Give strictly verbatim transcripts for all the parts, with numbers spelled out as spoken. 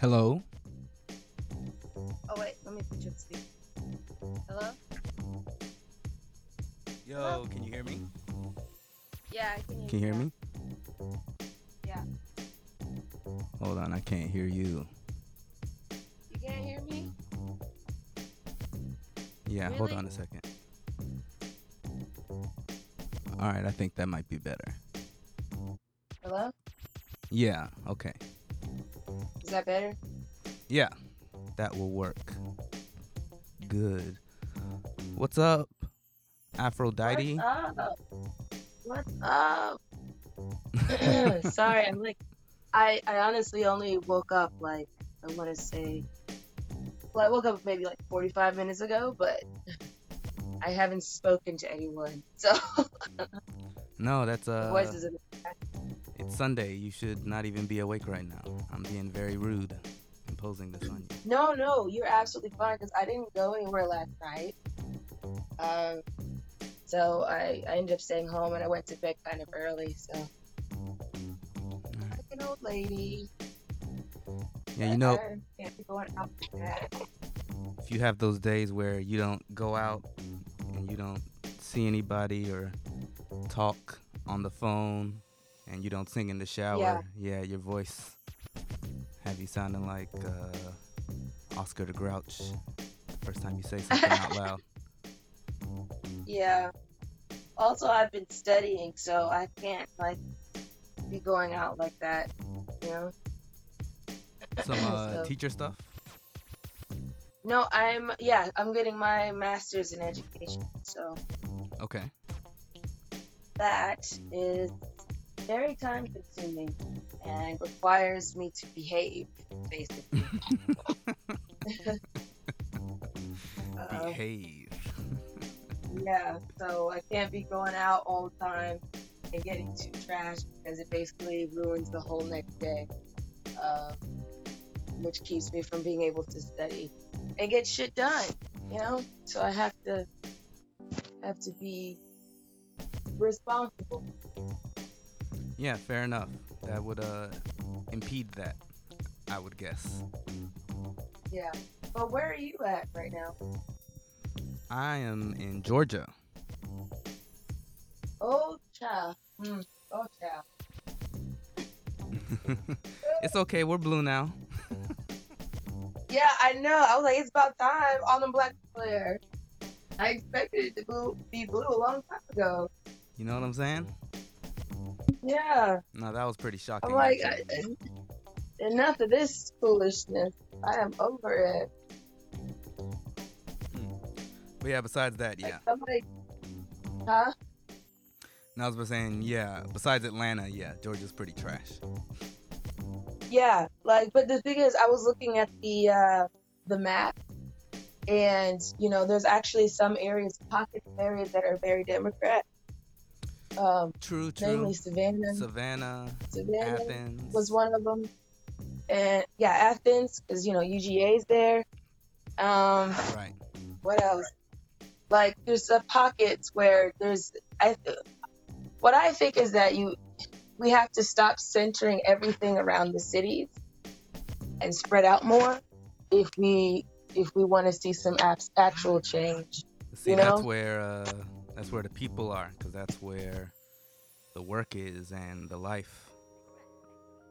Hello? Oh, wait. Let me put you to speak. Hello? Yo, Hello? Can you hear me? Yeah, I can hear you. Can you hear me? Yeah. Hold on, I can't hear you. You can't hear me? Yeah, really? Hold on a second. All right, I think that might be better. Hello? Yeah, okay. Is that better? Yeah, that will work. Good. What's up, Aphrodite? What's up? What's up? Sorry, I'm like, I, I honestly only woke up, like, I want to say, well, I woke up maybe like forty-five minutes ago, but I haven't spoken to anyone, so. No, that's, uh, the voice is in the back. It's Sunday. You should not even be awake right now. I'm being very rude, imposing this on you. No, no, you're absolutely fine, because I didn't go anywhere last night. Um, so I, I ended up staying home, and I went to bed kind of early, so. An old lady. Yeah, you know, if you have those days where you don't go out and you don't see anybody or talk on the phone and you don't sing in the shower, yeah, yeah your voice have you sounding like uh, Oscar the Grouch the first time you say something out loud. Yeah. Also, I've been studying, so I can't, like, be going out like that, you know. Some uh, so, teacher stuff. No, I'm yeah, I'm getting my master's in education. So okay, that is very time consuming and requires me to behave, basically. Behave. Yeah, so I can't be going out all the time and getting too trashed, because it basically ruins the whole next day, uh, which keeps me from being able to study and get shit done, you know. So I have to have to be responsible. Yeah, fair enough. That would uh, impede that, I would guess. Yeah, but where are you at right now? I am in Georgia. Oh, child. Mm. Oh, child. It's okay. We're blue now. Yeah, I know. I was like, it's about time. All them black player. I expected it to be blue a long time ago. You know what I'm saying? Yeah. No, that was pretty shocking. I'm like, I, enough of this foolishness. I am over it. Hmm. But yeah, besides that, yeah. Like somebody, huh? And I was saying, yeah, besides Atlanta, yeah, Georgia's pretty trash. Yeah, like, but the thing is, I was looking at the uh, the map, and, you know, there's actually some areas, pocket areas that are very Democrat. Um, true, true. Namely Savannah. Savannah, Savannah Athens. Was one of them. And, yeah, Athens, because, you know, U G A's there. Um, right. What else? Like, there's uh, pockets where there's... I. Th- What I think is that you, we have to stop centering everything around the cities and spread out more if we if we want to see some abs- actual change. See, you know? that's where uh, that's where the people are, because that's where the work is and the life.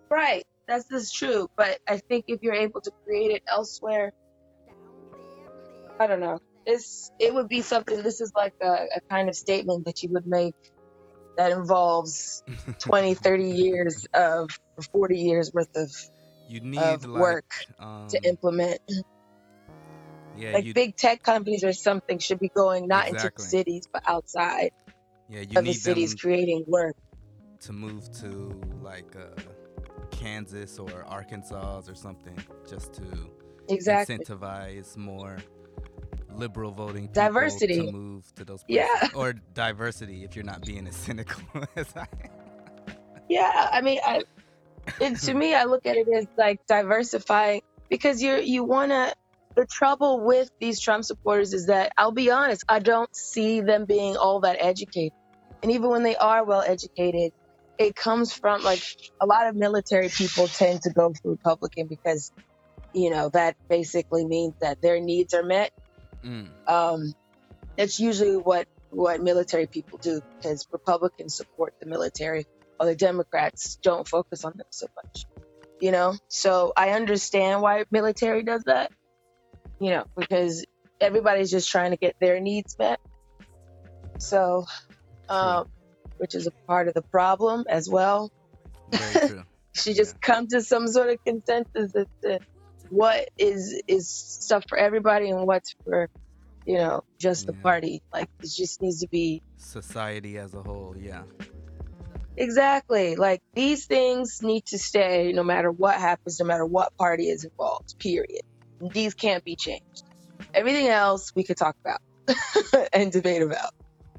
Right, that's that's true. But I think if you're able to create it elsewhere, I don't know. It's it would be something. This is like a, a kind of statement that you would make. That involves twenty, thirty years of, or forty years worth of, you need of like, work um, to implement. Yeah, like big tech companies or something should be going not exactly. into the cities, but outside yeah, you of need the cities creating work. To move to like uh, Kansas or Arkansas or something just to exactly. incentivize more liberal voting people diversity to move to those places. Yeah, or diversity if you're not being as cynical as I am. Yeah, I mean, I, it, to me, I look at it as like diversifying, because you're you wanna. The trouble with these Trump supporters is that, I'll be honest, I don't see them being all that educated, and even when they are well educated, it comes from like a lot of military people tend to go for Republican because you know, that basically means that their needs are met. Mm. Um, that's usually what, what military people do, because Republicans support the military while the Democrats don't focus on them so much, you know? So I understand why military does that, you know, because everybody's just trying to get their needs met. So, um, which is a part of the problem as well. Very true. She just yeah. come to some sort of consensus as to what is is stuff for everybody and what's for, you know, just yeah. the party. Like, it just needs to be society as a whole. Yeah, exactly. Like, these things need to stay no matter what happens, no matter what party is involved, period. These can't be changed. Everything else we could talk about and debate about,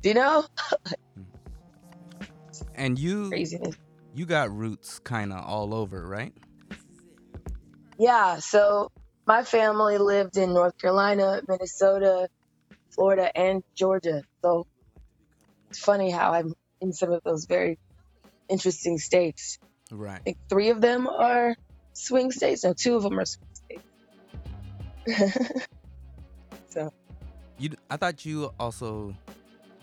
you know. And you craziness. You got roots kind of all over, right? Yeah, so my family lived in North Carolina, Minnesota, Florida, and Georgia. So it's funny how I'm in some of those very interesting states. Right. I think three of them are swing states. No, two of them are swing states. So. You, I thought you also,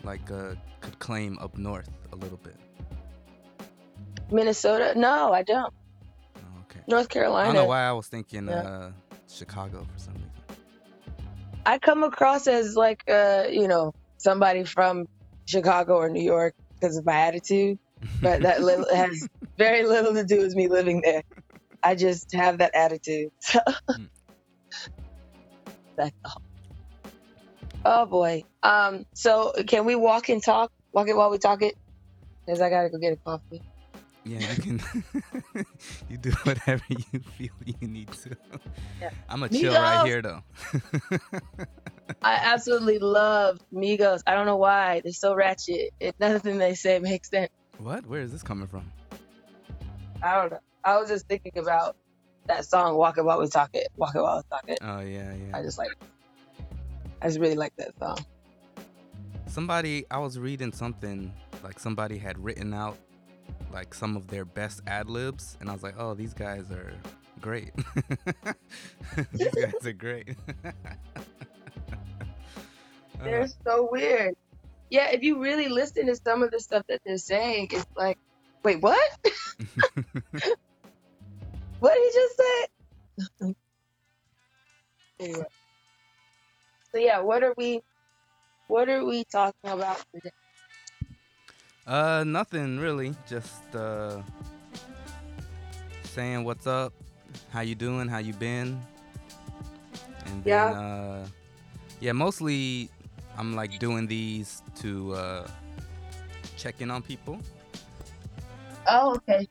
like, uh, could claim up north a little bit. Minnesota? No, I don't. Oh, okay. North Carolina. I don't know why I was thinking yeah. uh, Chicago for some reason. I come across as like, uh, you know, somebody from Chicago or New York because of my attitude, but that li- has very little to do with me living there. I just have that attitude. So. Mm. That's all. Oh boy. Um. So can we walk and talk? Walk it while we talk it? Because I gotta go get a coffee. Yeah, you can. You do whatever you feel you need to. Yeah. I'm a chill right here, though. I absolutely love Migos. I don't know why they're so ratchet. It, nothing they say makes sense. What? Where is this coming from? I don't know. I was just thinking about that song "Walk It While We Talk It." Walk It While We Talk It. Oh yeah, yeah. I just like. I just really like that song. Somebody, I was reading something like somebody had written out like some of their best ad-libs, and I was like, oh, these guys are great. These guys are great. They're uh, so weird. Yeah, if you really listen to some of the stuff that they're saying, it's like, wait, what? What did he just say? Anyway. So yeah, what are we what are we talking about today? Uh, nothing really. Just uh, saying what's up, how you doing, how you been, and then yeah. uh, yeah, mostly I'm like doing these to uh, check in on people. Oh, okay.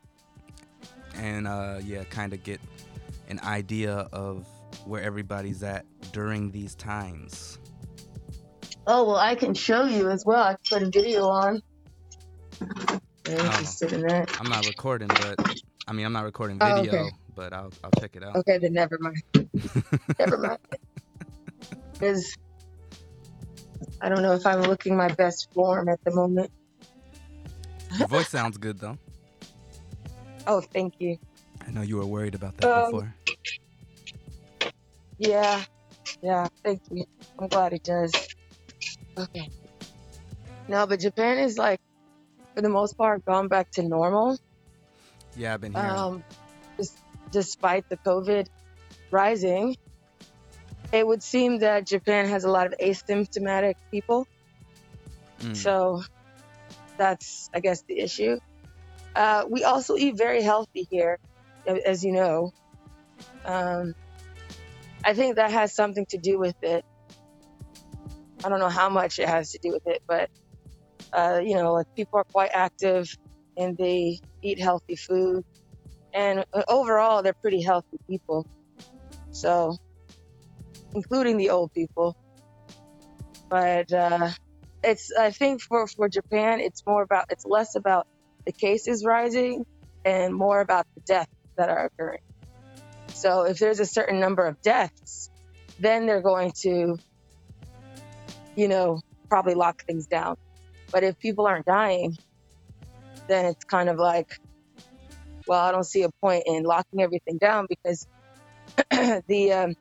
And uh, yeah, kind of get an idea of where everybody's at during these times. Oh well, I can show you as well. I can put a video on. I'm interested in that. I'm not recording, but I mean, I'm not recording video, oh, okay. but I'll I'll check it out. Okay, then never mind. Never mind. Because I don't know if I'm looking my best form at the moment. Your voice sounds good, though. Oh, thank you. I know you were worried about that um, before. Yeah, yeah. Thank you. I'm glad it does. Okay. No, but Japan is like, for the most part, gone back to normal. Yeah, I've been hearing. Um, just, despite the COVID rising, it would seem that Japan has a lot of asymptomatic people. Mm. So that's, I guess, the issue. Uh, we also eat very healthy here, as you know. Um, I think that has something to do with it. I don't know how much it has to do with it, but Uh, you know, like, people are quite active and they eat healthy food, and overall they're pretty healthy people. So, including the old people, but uh, it's I think for, for Japan, it's more about it's less about the cases rising and more about the deaths that are occurring. So, if there's a certain number of deaths, then they're going to, you know, probably lock things down. But if people aren't dying, then it's kind of like, well, I don't see a point in locking everything down because the um,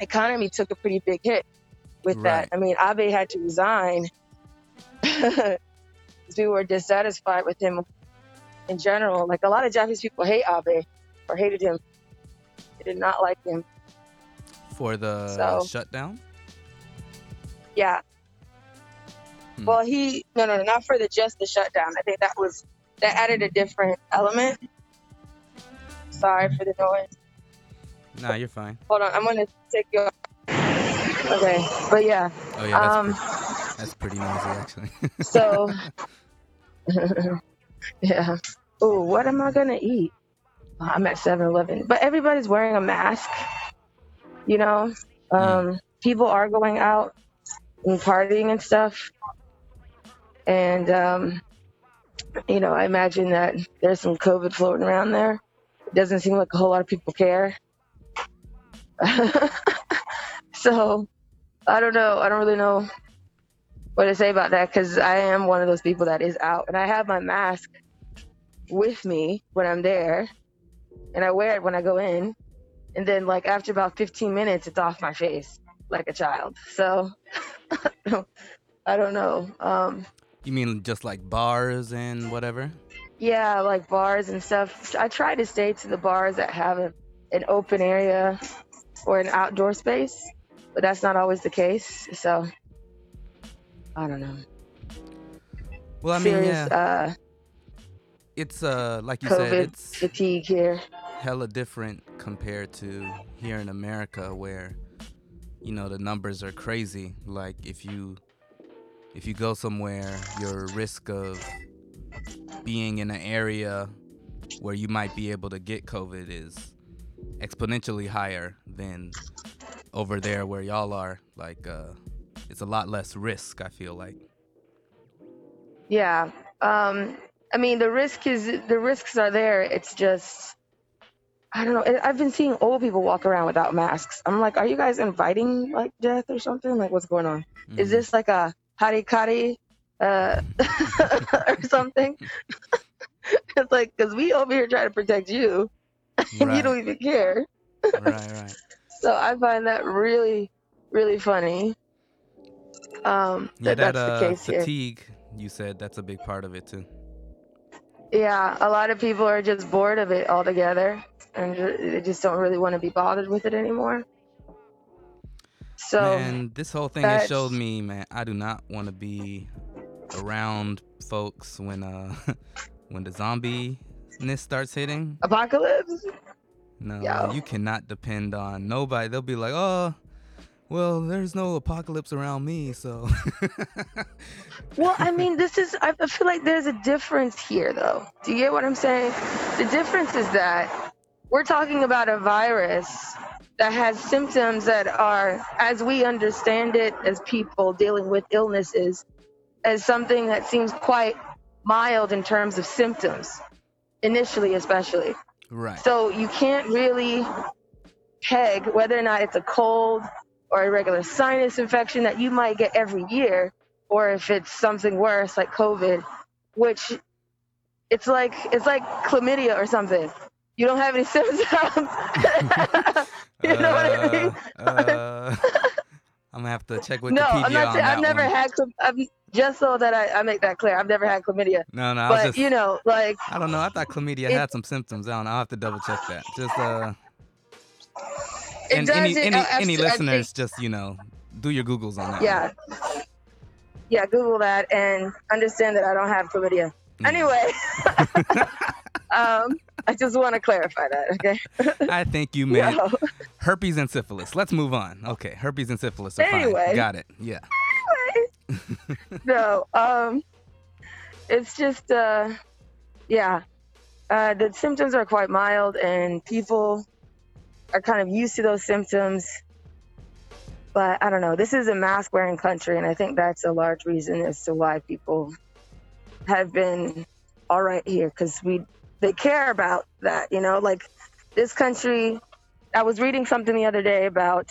economy took a pretty big hit with right. that. I mean, Abe had to resign because we were dissatisfied with him in general. Like, a lot of Japanese people hate Abe or hated him. They did not like him. For the so, shutdown? Yeah. Hmm. Well, he, no, no, no, not for the just the shutdown. I think that was, that added a different element. Sorry for the noise. Nah, you're fine. Hold on, I'm gonna take you off. Okay, but yeah. Oh yeah, that's, um, pretty, that's pretty noisy actually. So, yeah. Ooh, what am I gonna eat? Oh, I'm at seven eleven, but everybody's wearing a mask. You know, um, mm. people are going out and partying and stuff, and um, you know, I imagine that there's some COVID floating around there. It doesn't seem like a whole lot of people care. So I don't know. I don't really know what to say about that, because I am one of those people that is out, and I have my mask with me when I'm there, and I wear it when I go in, and then like after about fifteen minutes it's off my face like a child. So I don't know. Um, you mean just like bars and whatever? Yeah, like bars and stuff. I try to stay to the bars that have a, an open area or an outdoor space, but that's not always the case. So I don't know. Well, I mean, Serious, yeah. uh, it's uh, like you COVID said, it's fatigue here. Hella different compared to here in America, where you know the numbers are crazy. Like if you if you go somewhere, your risk of being in an area where you might be able to get COVID is exponentially higher than over there where y'all are. Like uh it's a lot less risk, I feel like. Yeah. um I mean, the risk is the risks are there. It's just, I don't know, I've been seeing old people walk around without masks. I'm like, are you guys inviting like death or something? Like, what's going on? Mm. Is this like a harikari uh or something? It's like, because we over here try to protect you, and right. you don't even care. Right, right. So I find that really, really funny. Um, yeah, that, that that's uh, the case fatigue, here. You said that's a big part of it too. Yeah, a lot of people are just bored of it altogether, and they just don't really want to be bothered with it anymore. So, man, this whole thing has showed me, man, I do not want to be around folks when uh when the zombie. This starts hitting apocalypse. No, Yo. You cannot depend on nobody. They'll be like, oh, well, there's no apocalypse around me, so. Well, I mean, this is. I feel like there's a difference here, though. Do you get what I'm saying? The difference is that we're talking about a virus that has symptoms that are, as we understand it, as people dealing with illnesses, as something that seems quite mild in terms of symptoms. Initially, especially. Right. So you can't really peg whether or not it's a cold or a regular sinus infection that you might get every year, or if it's something worse like COVID, which it's like it's like chlamydia or something. You don't have any symptoms. You know uh, what I mean? uh, I'm gonna have to check Wikipedia. No, I'm not. T- I've never one. had. I've, Just so that I, I make that clear, I've never had chlamydia. No, no, but I was just, you know, like I don't know. I thought chlamydia it, had some symptoms. I don't know. I'll have to double check that. Just uh, and does, any it, any, I, any I, listeners, I think, just you know, do your Googles on that. Yeah, one. yeah, Google that and understand that I don't have chlamydia. Mm. Anyway, um, I just want to clarify that. Okay. I think you meant no. herpes and syphilis. Let's move on. Okay, herpes and syphilis. Are anyway, fine. Got it. Yeah. No, um, it's just, uh, yeah, uh, the symptoms are quite mild, and people are kind of used to those symptoms. But I don't know. This is a mask-wearing country, and I think that's a large reason as to why people have been all right here, because we they care about that, you know. Like this country, I was reading something the other day about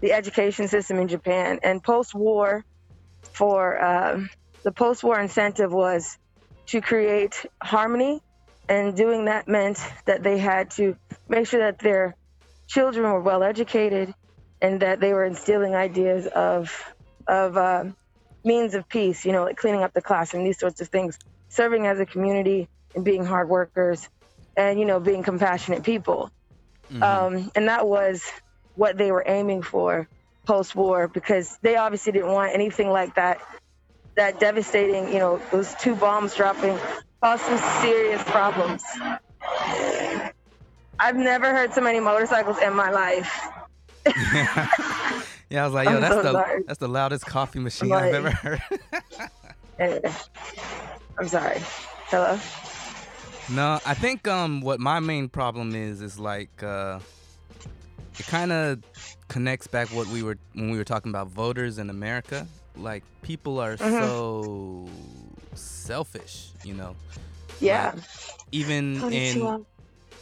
the education system in Japan, and post-war. For uh, the post-war incentive was to create harmony, and doing that meant that they had to make sure that their children were well educated and that they were instilling ideas of of uh, means of peace, you know, like cleaning up the classroom, these sorts of things, serving as a community and being hard workers and, you know, being compassionate people. Mm-hmm. Um, and that was what they were aiming for post-war, because they obviously didn't want anything like that, that devastating, you know, those two bombs dropping caused some serious problems. I've never heard so many motorcycles in my life. yeah. yeah, I was like, yo, I'm that's so the sorry. that's the loudest coffee machine like, I've ever heard. Anyway, I'm sorry. Hello? No, I think um, what my main problem is is like uh, it kind of connects back what we were when we were talking about voters in America. Like people are mm-hmm. so selfish, you know. Yeah. Like, even Konnichiwa.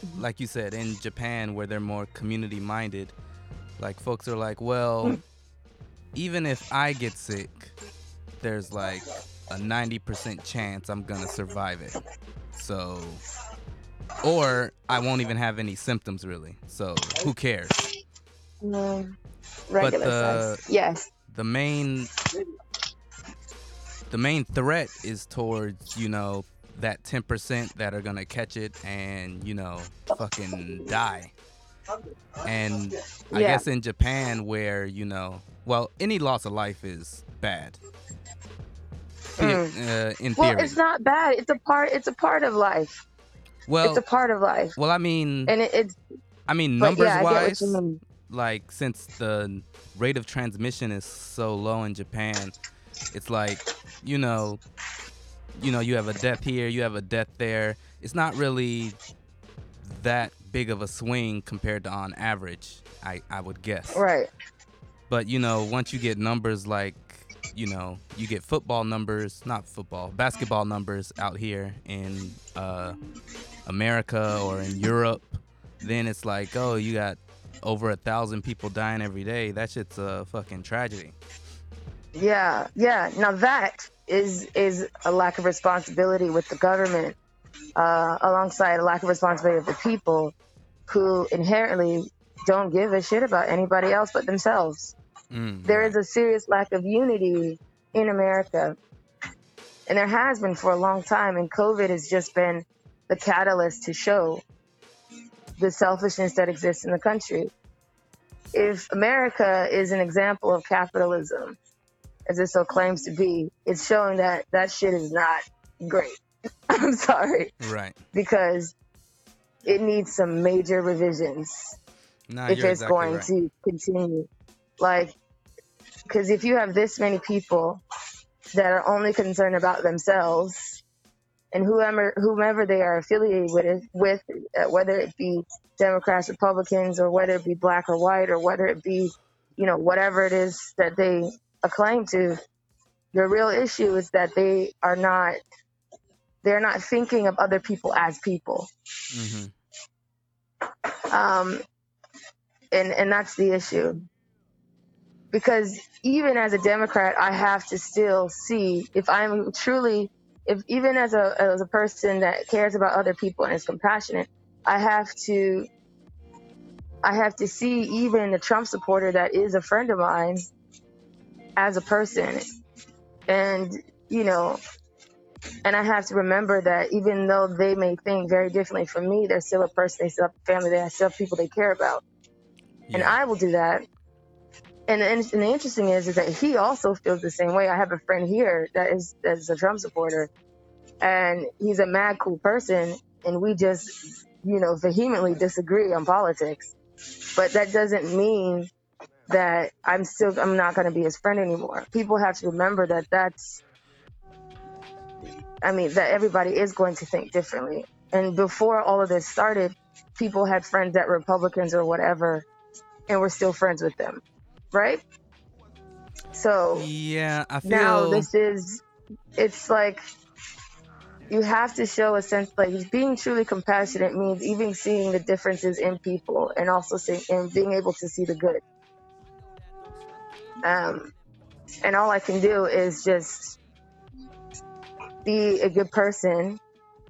in like you said, in Japan where they're more community minded, like folks are like, well, mm. even if I get sick, there's like a ninety percent chance I'm gonna survive it. So, or I won't even have any symptoms really. So who cares? No, regular but the, yes. The main, the main threat is towards, you know, that ten percent that are gonna catch it and, you know, fucking die. And I yeah. guess in Japan where, you know, well, any loss of life is bad. Mm. Uh, in well, theory. It's not bad. It's a part. It's a part of life. Well, it's a part of life. Well, I mean, and it, it's. I mean, numbers yeah, wise, I mean. like since the rate of transmission is so low in Japan, it's like, you know, you know, you have a death here, you have a death there. It's not really that big of a swing compared to on average, I, I would guess. Right. But you know, once you get numbers like, you know, you get football numbers, not football, basketball numbers out here in uh, America or in Europe, then it's like, oh, you got over a thousand people dying every day. That shit's a fucking tragedy. Yeah, yeah. Now that is is a lack of responsibility with the government, uh, alongside a lack of responsibility of the people who inherently don't give a shit about anybody else but themselves. Mm. There is a serious lack of unity in America. And there has been for a long time. And COVID has just been the catalyst to show the selfishness that exists in the country. If America is an example of capitalism, as it so claims to be, it's showing that that shit is not great. I'm sorry. Right. Because it needs some major revisions nah, if it's exactly going right. to continue. Like, because if you have this many people that are only concerned about themselves and whomever whomever they are affiliated with, with uh, whether it be Democrats, Republicans, or whether it be black or white, or whether it be, you know, whatever it is that they acclaim to, the real issue is that they are not, they're not thinking of other people as people. Mm-hmm. Um, and and that's the issue. Because even as a Democrat, I have to still see if I'm truly, if even as a as a person that cares about other people and is compassionate, I have to, I have to see even the Trump supporter that is a friend of mine as a person, and you know, and I have to remember that even though they may think very differently from me, they're still a person, they still have a family, they still have people they care about, yeah. and I will do that. And, and the interesting is, is that he also feels the same way. I have a friend here that is, that is a Trump supporter, and he's a mad cool person, and we just, you know, vehemently disagree on politics. But that doesn't mean that I'm still, I'm not going to be his friend anymore. People have to remember that that's, I mean, that everybody is going to think differently. And before all of this started, people had friends that were Republicans or whatever, and were still friends with them. Right? So yeah, I feel now this is, it's like you have to show a sense, like being truly compassionate means even seeing the differences in people and also seeing and being able to see the good. Um, and all I can do is just be a good person,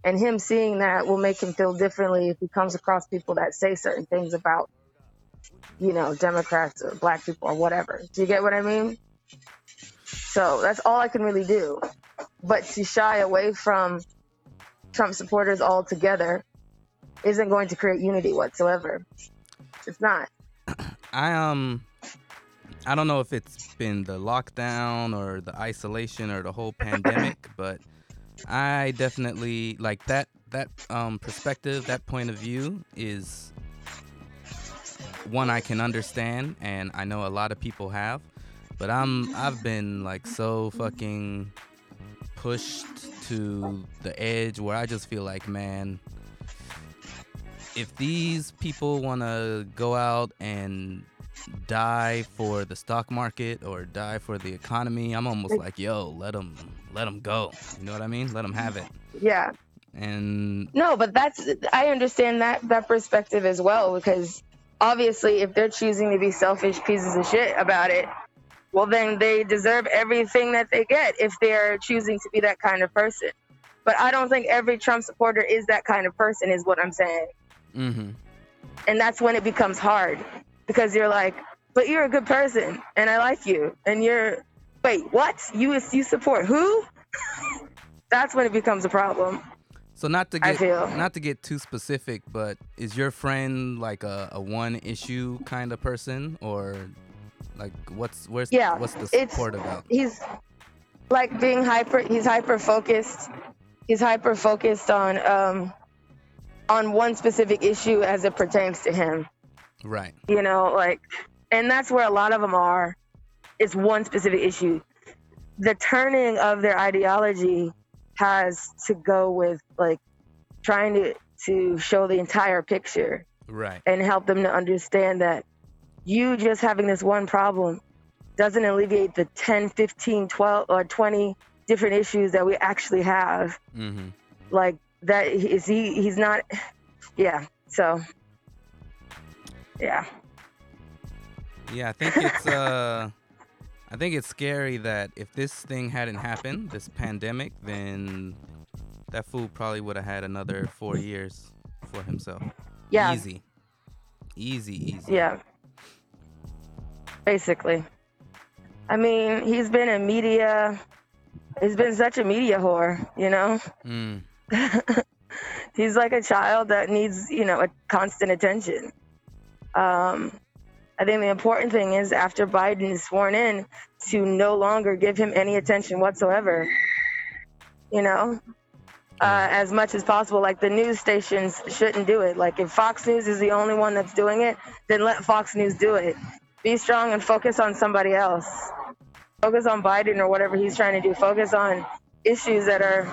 and him seeing that will make him feel differently if he comes across people that say certain things about you know, Democrats or black people or whatever. Do you get what I mean? So that's all I can really do. But to shy away from Trump supporters altogether isn't going to create unity whatsoever. It's not. I um, I don't know if it's been the lockdown or the isolation or the whole pandemic, but I definitely like that that um, perspective, that point of view is one I can understand, and I know a lot of people have. But I'm I've been like so fucking pushed to the edge where I just feel like, man, if these people want to go out and die for the stock market or die for the economy, I'm almost like, yo, let them let them go. You know what I mean? Let them have it. Yeah. And no, but that's I understand that that perspective as well, because obviously if they're choosing to be selfish pieces of shit about it, well, then they deserve everything that they get if they're choosing to be that kind of person. But I don't think every Trump supporter is that kind of person, is what I'm saying. Mm-hmm. And that's when it becomes hard, because you're like, but you're a good person and I like you, and you're, wait, what? You you support who? That's when it becomes a problem. So not to get not to get too specific, but is your friend like a, a one issue kind of person, or like what's where's yeah, what's the support about? He's like being hyper. He's hyper focused. He's hyper focused on um. on one specific issue as it pertains to him. Right. You know, like, and that's where a lot of them are. It's one specific issue. The turning of their ideology has to go with like trying to, to show the entire picture. Right. And help them to understand that you just having this one problem doesn't alleviate the ten, fifteen, twelve or twenty different issues that we actually have. Mm-hmm. Like, that is he he's not yeah so yeah yeah I think it's uh I think it's scary that if this thing hadn't happened, this pandemic, then that fool probably would have had another four years for himself. Yeah, easy easy easy yeah, basically. I mean, he's been in media he's been such a media whore, you know. mm. He's like a child that needs, you know, a constant attention. Um, I think the important thing is after Biden is sworn in to no longer give him any attention whatsoever, you know, uh, as much as possible. Like the news stations shouldn't do it. Like if Fox News is the only one that's doing it, then let Fox News do it. Be strong and focus on somebody else. Focus on Biden or whatever he's trying to do. Focus on issues that are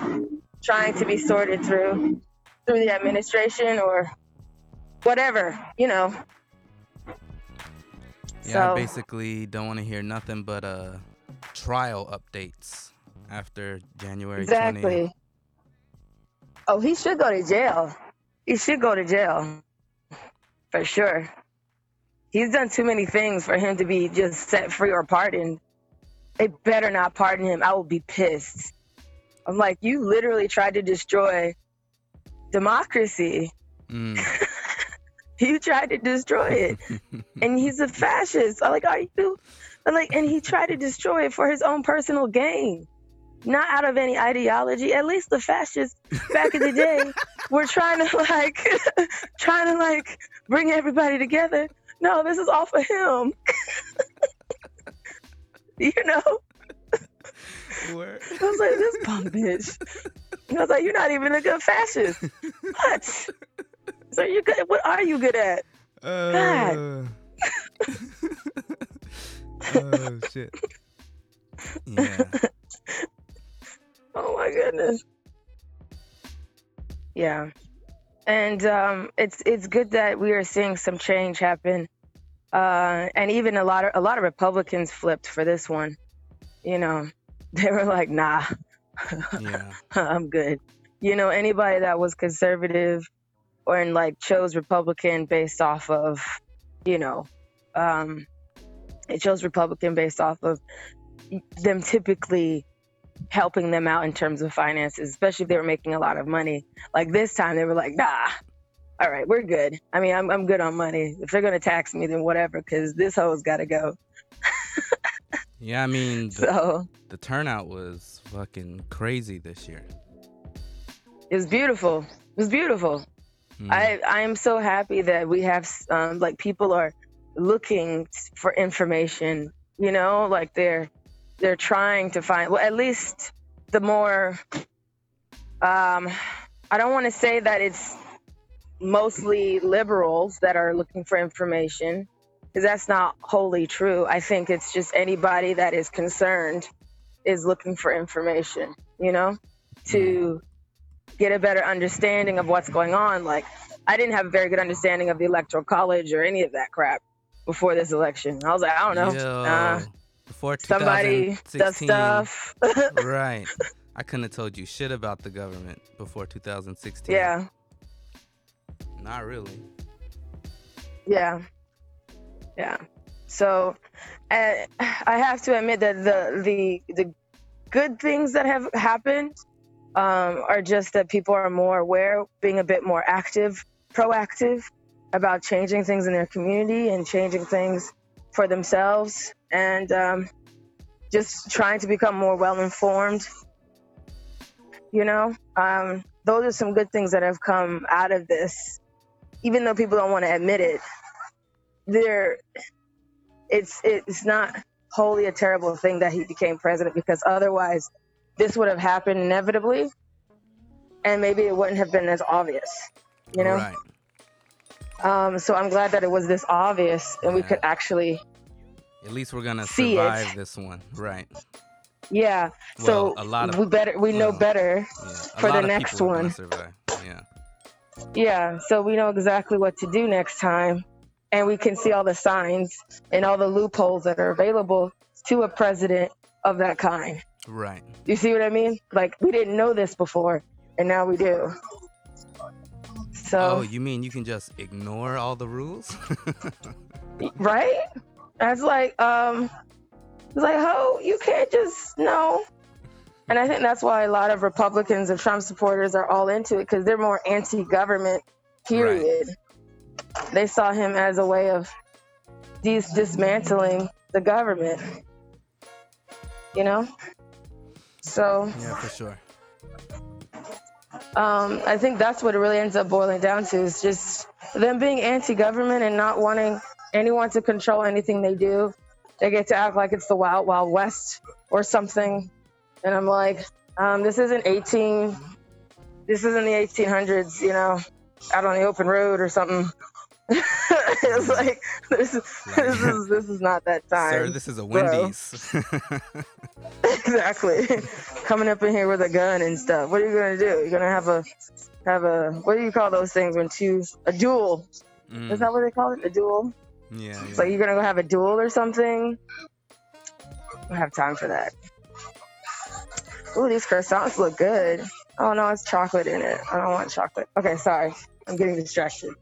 trying to be sorted through through the administration or whatever, you know. Yeah, so I basically don't want to hear nothing but uh trial updates after January twentieth. Exactly. Oh, he should go to jail. He should go to jail for sure. He's done too many things for him to be just set free or pardoned. They better not pardon him. I will be pissed. I'm like, you literally tried to destroy democracy. Mm. You tried to destroy it. And he's a fascist. I'm like, are you? I'm like, and he tried to destroy it for his own personal gain, not out of any ideology. At least the fascists back in the day were trying to like, trying to like bring everybody together. No, this is all for him. You know? Where? I was like, this punk bitch. And I was like, you're not even a good fascist. What? So you good? What are you good at? Uh, God. Oh shit. Yeah. Oh my goodness. Yeah, and um, it's it's good that we are seeing some change happen, uh, and even a lot of a lot of Republicans flipped for this one, you know. They were like, nah, yeah. I'm good. You know, anybody that was conservative or in like chose Republican based off of, you know, um, it chose Republican based off of them typically helping them out in terms of finances, especially if they were making a lot of money. Like this time they were like, nah, all right, we're good. I mean, I'm I'm good on money. If they're gonna tax me, then whatever, because this hoe's gotta go. Yeah, I mean, the, so the turnout was fucking crazy this year. It was beautiful. It was beautiful. Mm. I I am so happy that we have um, like people are looking for information. You know, like they're they're trying to find. Well, at least the more. Um, I don't want to say that it's mostly liberals that are looking for information, because that's not wholly true. I think it's just anybody that is concerned is looking for information, you know, to get a better understanding of what's going on. Like, I didn't have a very good understanding of the Electoral College or any of that crap before this election. I was like, I don't know. Yo, uh, before somebody does stuff. Right. I couldn't have told you shit about the government before two thousand sixteen. Yeah. Not really. Yeah. Yeah. So uh, I have to admit that the the the good things that have happened um, are just that people are more aware, being a bit more active, proactive about changing things in their community and changing things for themselves, and um, just trying to become more well-informed. You know, um, those are some good things that have come out of this, even though people don't want to admit it. There, it's it's not wholly a terrible thing that he became president, because otherwise this would have happened inevitably, and maybe it wouldn't have been as obvious, you know? Right. Um, so I'm glad that it was this obvious, and yeah. we could actually at least we're gonna see survive it. This one, right? Yeah. Well, so a lot of, we better we well, know better yeah, for the next one. Yeah. Yeah. So we know exactly what to do next time, and we can see all the signs and all the loopholes that are available to a president of that kind. Right. You see what I mean? Like, we didn't know this before, and now we do. So. Oh, you mean you can just ignore all the rules? Right? That's like um. It's like, oh, you can't just, no. And I think that's why a lot of Republicans and Trump supporters are all into it, because they're more anti-government, period. Right. They saw him as a way of dis- dismantling the government, you know? So. Yeah, for sure. Um, I think that's what it really ends up boiling down to, is just them being anti-government and not wanting anyone to control anything they do. They get to act like it's the Wild Wild West or something. And I'm like, um, this isn't eighteen, this isn't the eighteen hundreds, you know, out on the open road or something. It's like, this, this is this is not that time. Sir, this is a Wendy's. Exactly. Coming up in here with a gun and stuff. What are you gonna do? You're gonna have a, have a, what do you call those things when two, a duel. Mm. Is that what they call it? A duel? Yeah, yeah. So you're gonna go have a duel or something? I don't have time for that. Ooh, these croissants look good. Oh no, it's chocolate in it. I don't want chocolate. Okay, sorry. I'm getting distracted.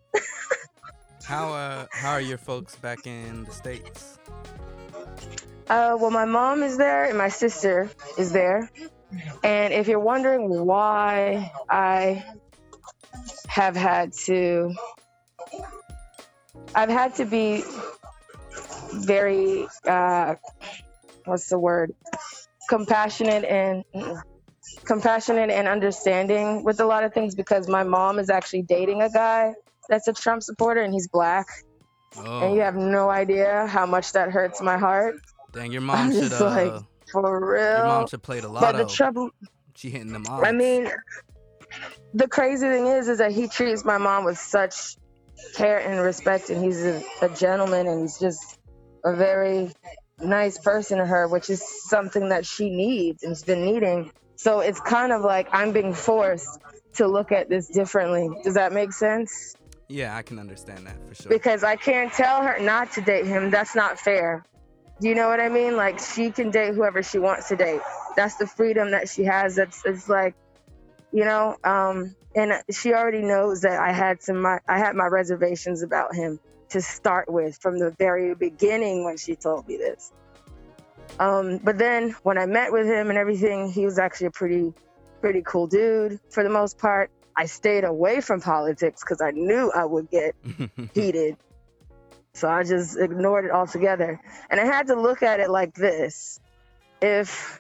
How uh how are your folks back in the States? Uh well, my mom is there and my sister is there. And if you're wondering why I have had to I've had to be very, uh, what's the word? Compassionate and compassionate and understanding with a lot of things, because my mom is actually dating a guy that's a Trump supporter, and he's black. Oh. And you have no idea how much that hurts my heart. Dang, your mom should uh, like, for real. Your mom should play the lotto. But the trouble, she hitting them off. I mean, the crazy thing is, is that he treats my mom with such care and respect, and he's a, a gentleman, and he's just a very nice person to her, which is something that she needs and has been needing. So it's kind of like I'm being forced to look at this differently. Does that make sense? Yeah, I can understand that for sure. Because I can't tell her not to date him. That's not fair. Do you know what I mean? Like, she can date whoever she wants to date. That's the freedom that she has. That's it's like, you know, um, and she already knows that I had some, my, I had my reservations about him to start with from the very beginning when she told me this. Um, but then when I met with him and everything, he was actually a pretty, pretty cool dude for the most part. I stayed away from politics because I knew I would get heated. So I just ignored it altogether. And I had to look at it like this. If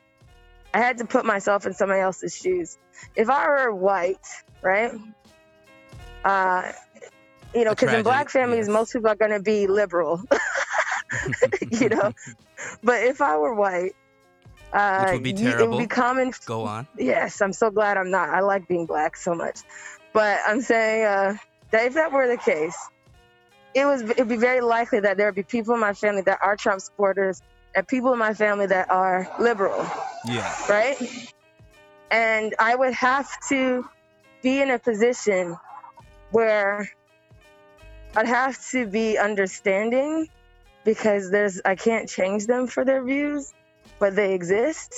I had to put myself in somebody else's shoes, if I were white, right? Uh, you know, because in black families, yes. most people are going to be liberal, you know? But if I were white, uh, Which would be terrible. It would be common. Go on. Yes, I'm so glad I'm not. I like being black so much. But I'm saying uh, that if that were the case, it was, it'd be very likely that there would be people in my family that are Trump supporters and people in my family that are liberal. Yeah. Right? And I would have to be in a position where I'd have to be understanding, because there's I can't change them for their views, but they exist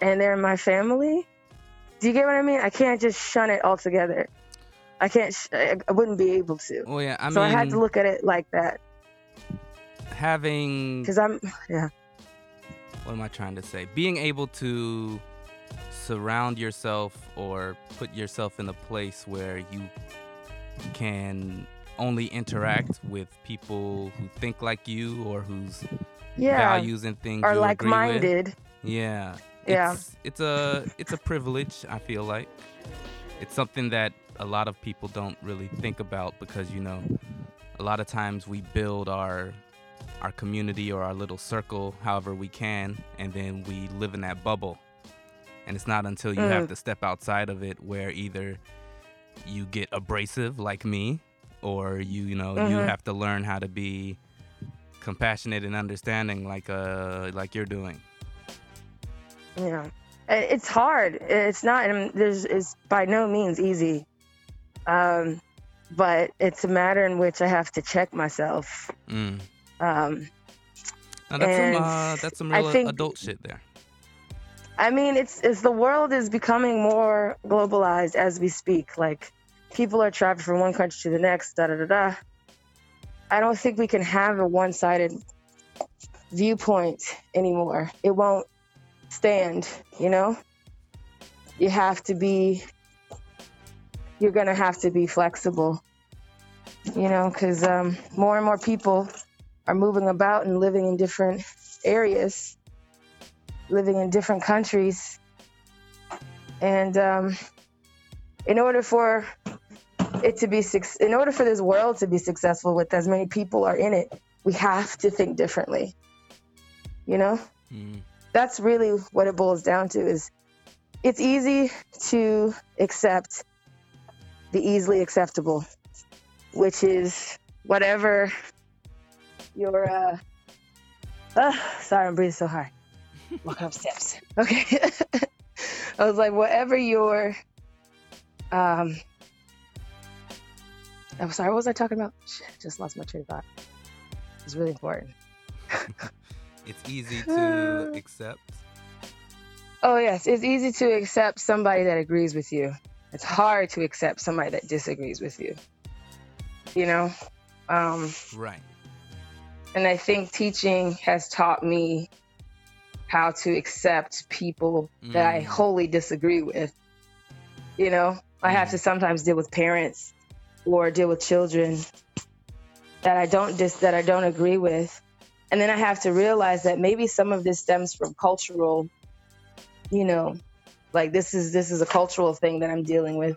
and they're my family. Do you get what I mean? I can't just shun it altogether. I can't, sh- I wouldn't be able to. Well, yeah, I so mean, I had to look at it like that. Having, because I'm, yeah. What am I trying to say? Being able to surround yourself or put yourself in a place where you can only interact with people who think like you or whose yeah, values and things are like-minded. Yeah, yeah. It's, it's a it's a privilege. I feel like it's something that a lot of people don't really think about, because, you know, a lot of times we build our our community or our little circle however we can, and then we live in that bubble. And it's not until you mm. have to step outside of it where either you get abrasive like me, or you you know mm-hmm. you have to learn how to be compassionate and understanding like uh like you're doing. Yeah, it's hard. It's not. I mean, there's it's by no means easy. Um, but it's a matter in which I have to check myself. Mm. Um, now that's some uh, that's some real think, adult shit there. I mean, it's it's the world is becoming more globalized as we speak. Like, people are traveling from one country to the next. Da da da da. I don't think we can have a one-sided viewpoint anymore. It won't stand. You know, you have to be. You're gonna have to be flexible, you know, because um, more and more people are moving about and living in different areas, living in different countries, and um, in order for it to be, in order for this world to be successful with as many people are in it, we have to think differently. You know, mm. that's really what it boils down to. Is it's easy to accept the easily acceptable, which is whatever your, uh, oh, sorry, I'm breathing so hard. Walking up steps. Okay. I was like, whatever your, um, I'm sorry, what was I talking about? Shit, I just lost my train of thought. It's really important. It's easy to accept. Oh, yes. It's easy to accept somebody that agrees with you. It's hard to accept somebody that disagrees with you, you know? Um, right. And I think teaching has taught me how to accept people mm. that I wholly disagree with. You know, mm. I have to sometimes deal with parents or deal with children that I don't dis- that I don't agree with. And then I have to realize that maybe some of this stems from cultural, you know, Like this is this is a cultural thing that I'm dealing with.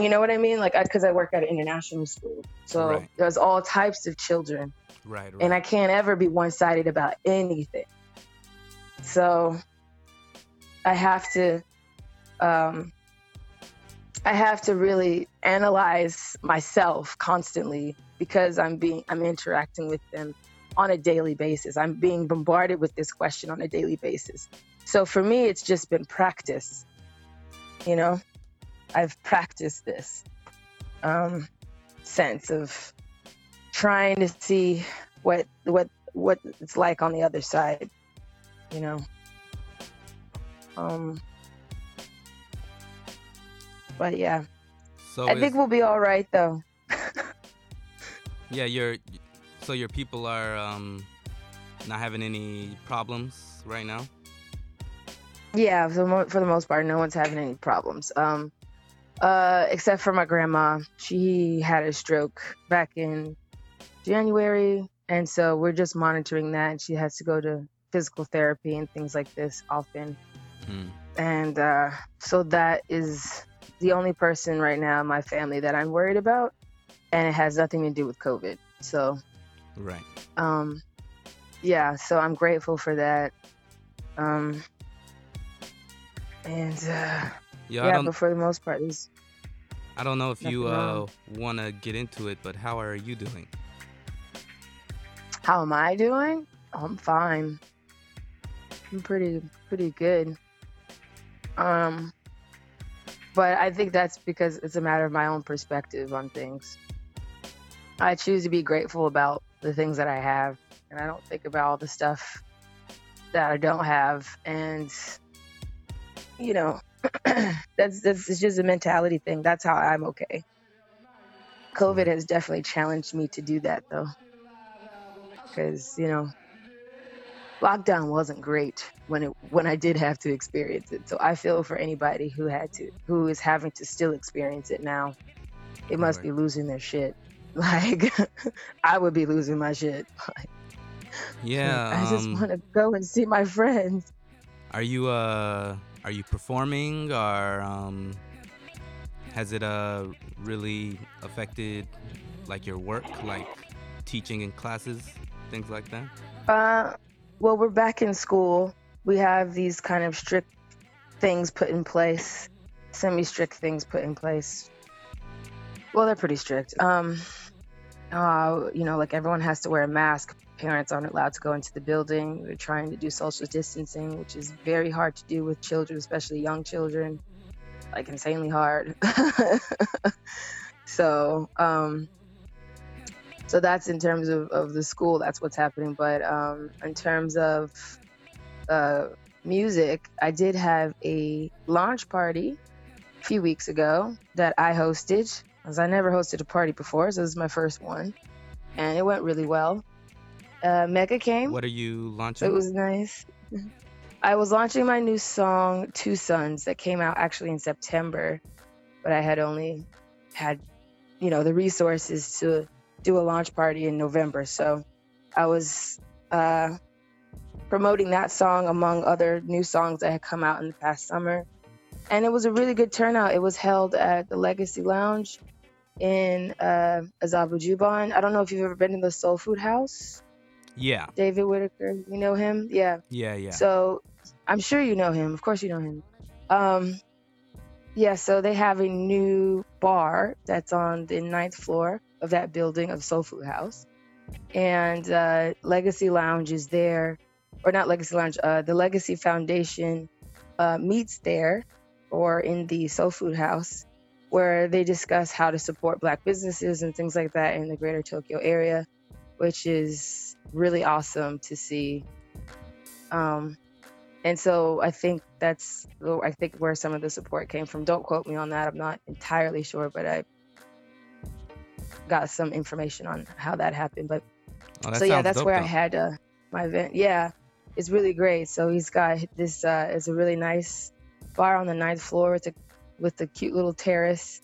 You know what I mean? Like, because I, I work at an international school, so right. there's all types of children, right, right? And I can't ever be one-sided about anything. So I have to, um, I have to really analyze myself constantly, because I'm being I'm interacting with them on a daily basis. I'm being bombarded with this question on a daily basis. So for me, it's just been practice, you know? I've practiced this um, sense of trying to see what what what it's like on the other side, you know? Um, but yeah, so I think we'll be all right though. yeah, you're, so your people are um, not having any problems right now? Yeah, for the, mo- for the most part, no one's having any problems. Um, uh, except for my grandma. She had a stroke back in January, and so we're just monitoring that. And she has to go to physical therapy and things like this often. Mm. And uh, so that is the only person right now in my family that I'm worried about, and it has nothing to do with COVID. So, right. Um, yeah. So I'm grateful for that. Um, and uh, yeah, yeah but for the most part, it's I don't know if you uh, want to get into it, but how are you doing? How am I doing? Oh, I'm fine. I'm pretty pretty good. Um, but I think that's because it's a matter of my own perspective on things. I choose to be grateful about the things that I have, and I don't think about all the stuff that I don't have. And, you know, that's, that's it's just a mentality thing. That's how I'm okay. COVID has definitely challenged me to do that, though, because, you know, lockdown wasn't great when it when I did have to experience it. So I feel for anybody who had to, who is having to still experience it now. It must be losing their shit. Like, I would be losing my shit. Like, yeah. Like, I just um, want to go and see my friends. Are you uh are you performing, or um has it uh really affected like your work, like teaching in classes, things like that? Uh. Well, we're back in school. We have these kind of strict things put in place, semi-strict things put in place. Well, they're pretty strict. Um, uh, you know, like everyone has to wear a mask. Parents aren't allowed to go into the building. We're trying to do social distancing, which is very hard to do with children, especially young children, like insanely hard. So, um, So that's in terms of, of the school, that's what's happening. But um, in terms of uh, music, I did have a launch party a few weeks ago that I hosted, because I never hosted a party before, so this is my first one. And it went really well. Uh, Mecca came. What are you launching? It was nice. I was launching my new song, Two Suns, that came out actually in September. But I had only had, you know, the resources to do a launch party in November. So I was uh, promoting that song among other new songs that had come out in the past summer. And it was a really good turnout. It was held at the Legacy Lounge in uh, Azabu Juban. I don't know if you've ever been to the Soul Food House. Yeah. David Whitaker, you know him? Yeah. Yeah, yeah. So I'm sure you know him. Of course you know him. Um, yeah, so they have a new bar that's on the ninth floor of that building of Soul Food House, and uh, Legacy Lounge is there, or not Legacy Lounge, uh, the Legacy Foundation uh, meets there, or in the Soul Food House, where they discuss how to support Black businesses and things like that in the greater Tokyo area, which is really awesome to see. Um, and so I think that's, I think where some of the support came from. Don't quote me on that, I'm not entirely sure, but I got some information on how that happened, but oh, that so yeah, that's where though. I had uh, my event. Yeah, it's really great. So he's got this. Uh, it's a really nice bar on the ninth floor with a with a cute little terrace,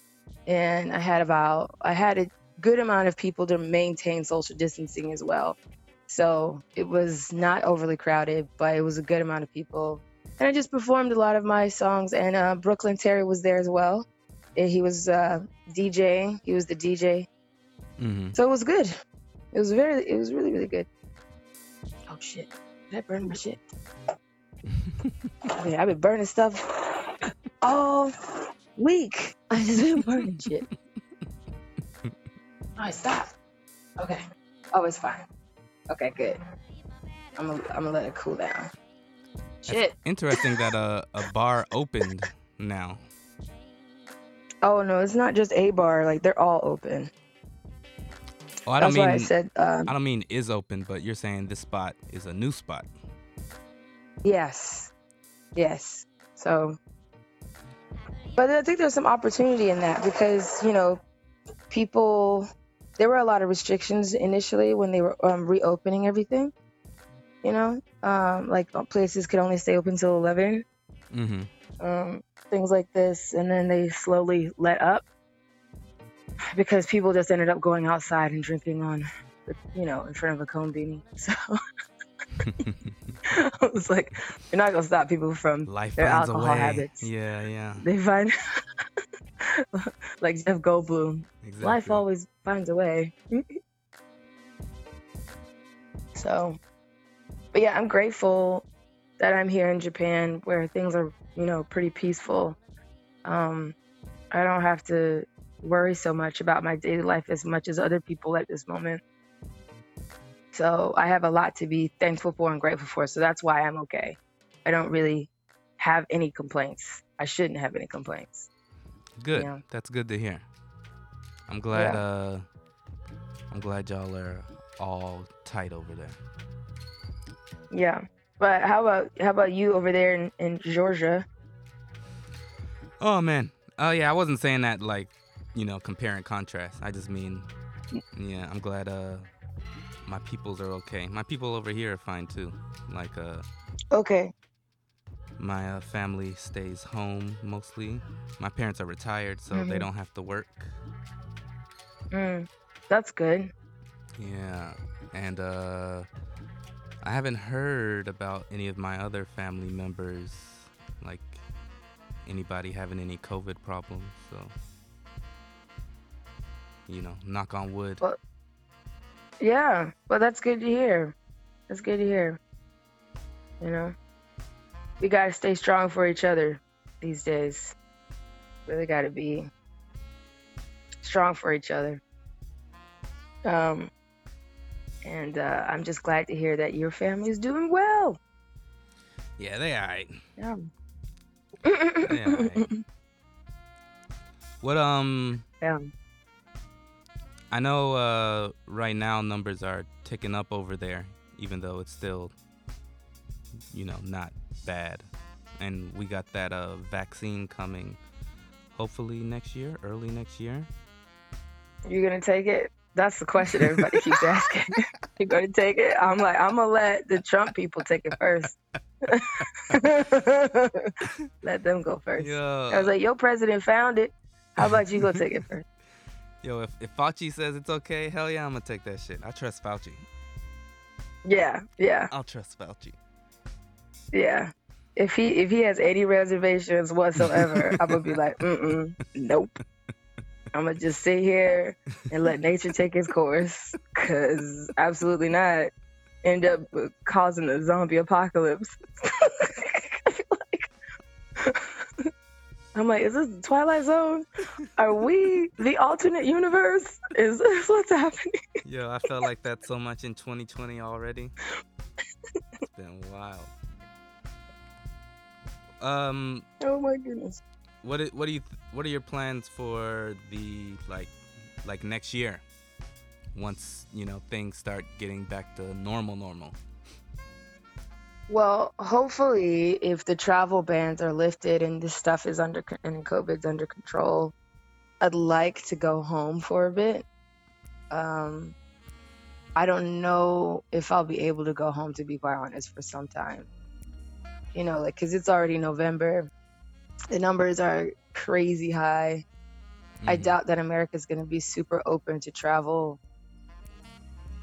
and I had about I had a good amount of people to maintain social distancing as well. So it was not overly crowded, but it was a good amount of people, and I just performed a lot of my songs. And uh, Brooklyn Terry was there as well. He was uh, DJing. He was the D J. Mm-hmm. So it was good. It was very, it was really, really good. Oh shit! Did I burn my shit? Okay, I've been burning stuff all week. I just been burning shit. All right, stop. Okay. Oh, it's fine. Okay, good. I'm gonna, I'm gonna let it cool down. Shit. That's interesting that a a bar opened now. Oh no, it's not just a bar. Like they're all open. Oh, I don't That's mean I, said, um, I don't mean is open, but you're saying this spot is a new spot. Yes, yes. So, but I think there's some opportunity in that because you know, people. There were a lot of restrictions initially when they were um, reopening everything. You know, um, like places could only stay open till eleven. Mm-hmm. Um, things like this, and then they slowly let up because people just ended up going outside and drinking on, you know, in front of a cone beanie. So I was like, you're not gonna stop people from Life their alcohol away. habits. Yeah, yeah. They find like Jeff Goldblum. Exactly. Life always finds a way. So, but yeah, I'm grateful that I'm here in Japan where things are, you know, pretty peaceful. Um, I don't have to worry so much about my daily life as much as other people at this moment. So I have a lot to be thankful for and grateful for. So that's why I'm okay. I don't really have any complaints. I shouldn't have any complaints. Good. You know? That's good to hear. I'm glad. Yeah. Uh, I'm glad y'all are all tight over there. Yeah, but how about how about you over there in, in Georgia? Oh man, oh yeah, I wasn't saying that like, you know, compare and contrast. I just mean, yeah, I'm glad uh my peoples are okay. My people over here are fine too. Like uh, okay, my uh, family stays home mostly. My parents are retired, so mm-hmm. they don't have to work. Mm, that's good. Yeah, and uh, I haven't heard about any of my other family members, like anybody having any COVID problems. So, you know, knock on wood. Well, yeah, well, that's good to hear. That's good to hear. You know, we gotta stay strong for each other these days. Really gotta be strong for each other. Um. And uh, I'm just glad to hear that your family is doing well. Yeah, they all right. Yeah. They all right. What, um... Yeah. I know uh, right now numbers are ticking up over there, even though it's still, you know, not bad. And we got that uh, vaccine coming hopefully next year, early next year. You gonna take it? That's the question everybody keeps asking. You're going to take it? I'm like, I'm going to let the Trump people take it first. Let them go first. Yo. I was like, your president found it. How about you go take it first? Yo, if, if Fauci says it's okay, hell yeah, I'm going to take that shit. I trust Fauci. Yeah, yeah. I'll trust Fauci. Yeah. If he if he has any reservations whatsoever, I'm going to be like, mm-mm, nope. I'm going to just sit here and let nature take its course, because absolutely not end up causing a zombie apocalypse. like, I'm like, is this the Twilight Zone? Are we the alternate universe? Is this what's happening? Yo, I felt like that so much in twenty twenty already. It's been wild. Um. Oh, my goodness. What what do you what are your plans for the like like next year? Once, you know, things start getting back to normal normal. Well, hopefully, if the travel bans are lifted and this stuff is under and COVID's under control, I'd like to go home for a bit. Um, I don't know if I'll be able to go home, to be quite honest, for some time. You know, like, 'cause it's already November. The numbers are crazy high. Mm-hmm. I doubt that America's going to be super open to travel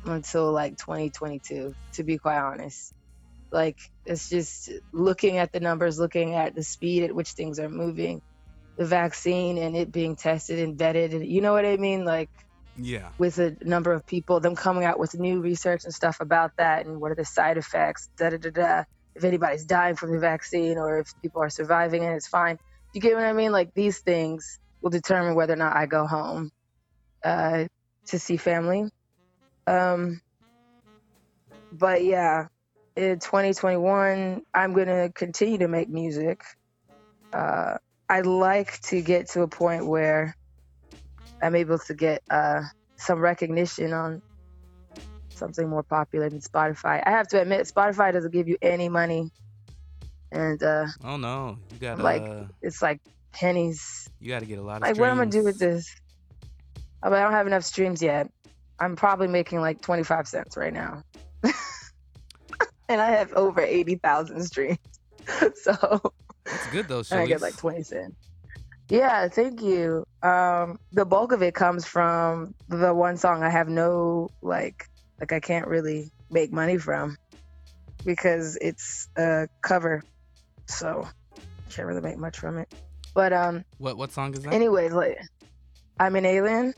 until like twenty twenty-two, to be quite honest. Like, it's just looking at the numbers, looking at the speed at which things are moving, the vaccine and it being tested and vetted. And you know what I mean? Like, yeah, with a number of people, them coming out with new research and stuff about that and what are the side effects, da da da da. If anybody's dying from the vaccine or if people are surviving and it's fine. You get what I mean? Like, these things will determine whether or not I go home uh, to see family. Um, but yeah, in twenty twenty-one, I'm going to continue to make music. Uh, I'd like to get to a point where I'm able to get uh, some recognition on something more popular than Spotify. I have to admit, Spotify doesn't give you any money, and uh oh no, you got like uh, it's like pennies. You got to get a lot of like streams. What am I gonna do with this? I mean, I don't have enough streams yet. I'm probably making like twenty-five cents right now, and I have over eighty thousand streams. So That's good though, Shalice. I get like twenty cents. Yeah, thank you. Um, the bulk of it comes from the one song I have no, like, like I can't really make money from because it's a cover. So I can't really make much from it. But um, what what song is that? Anyways, like, I'm an Alien,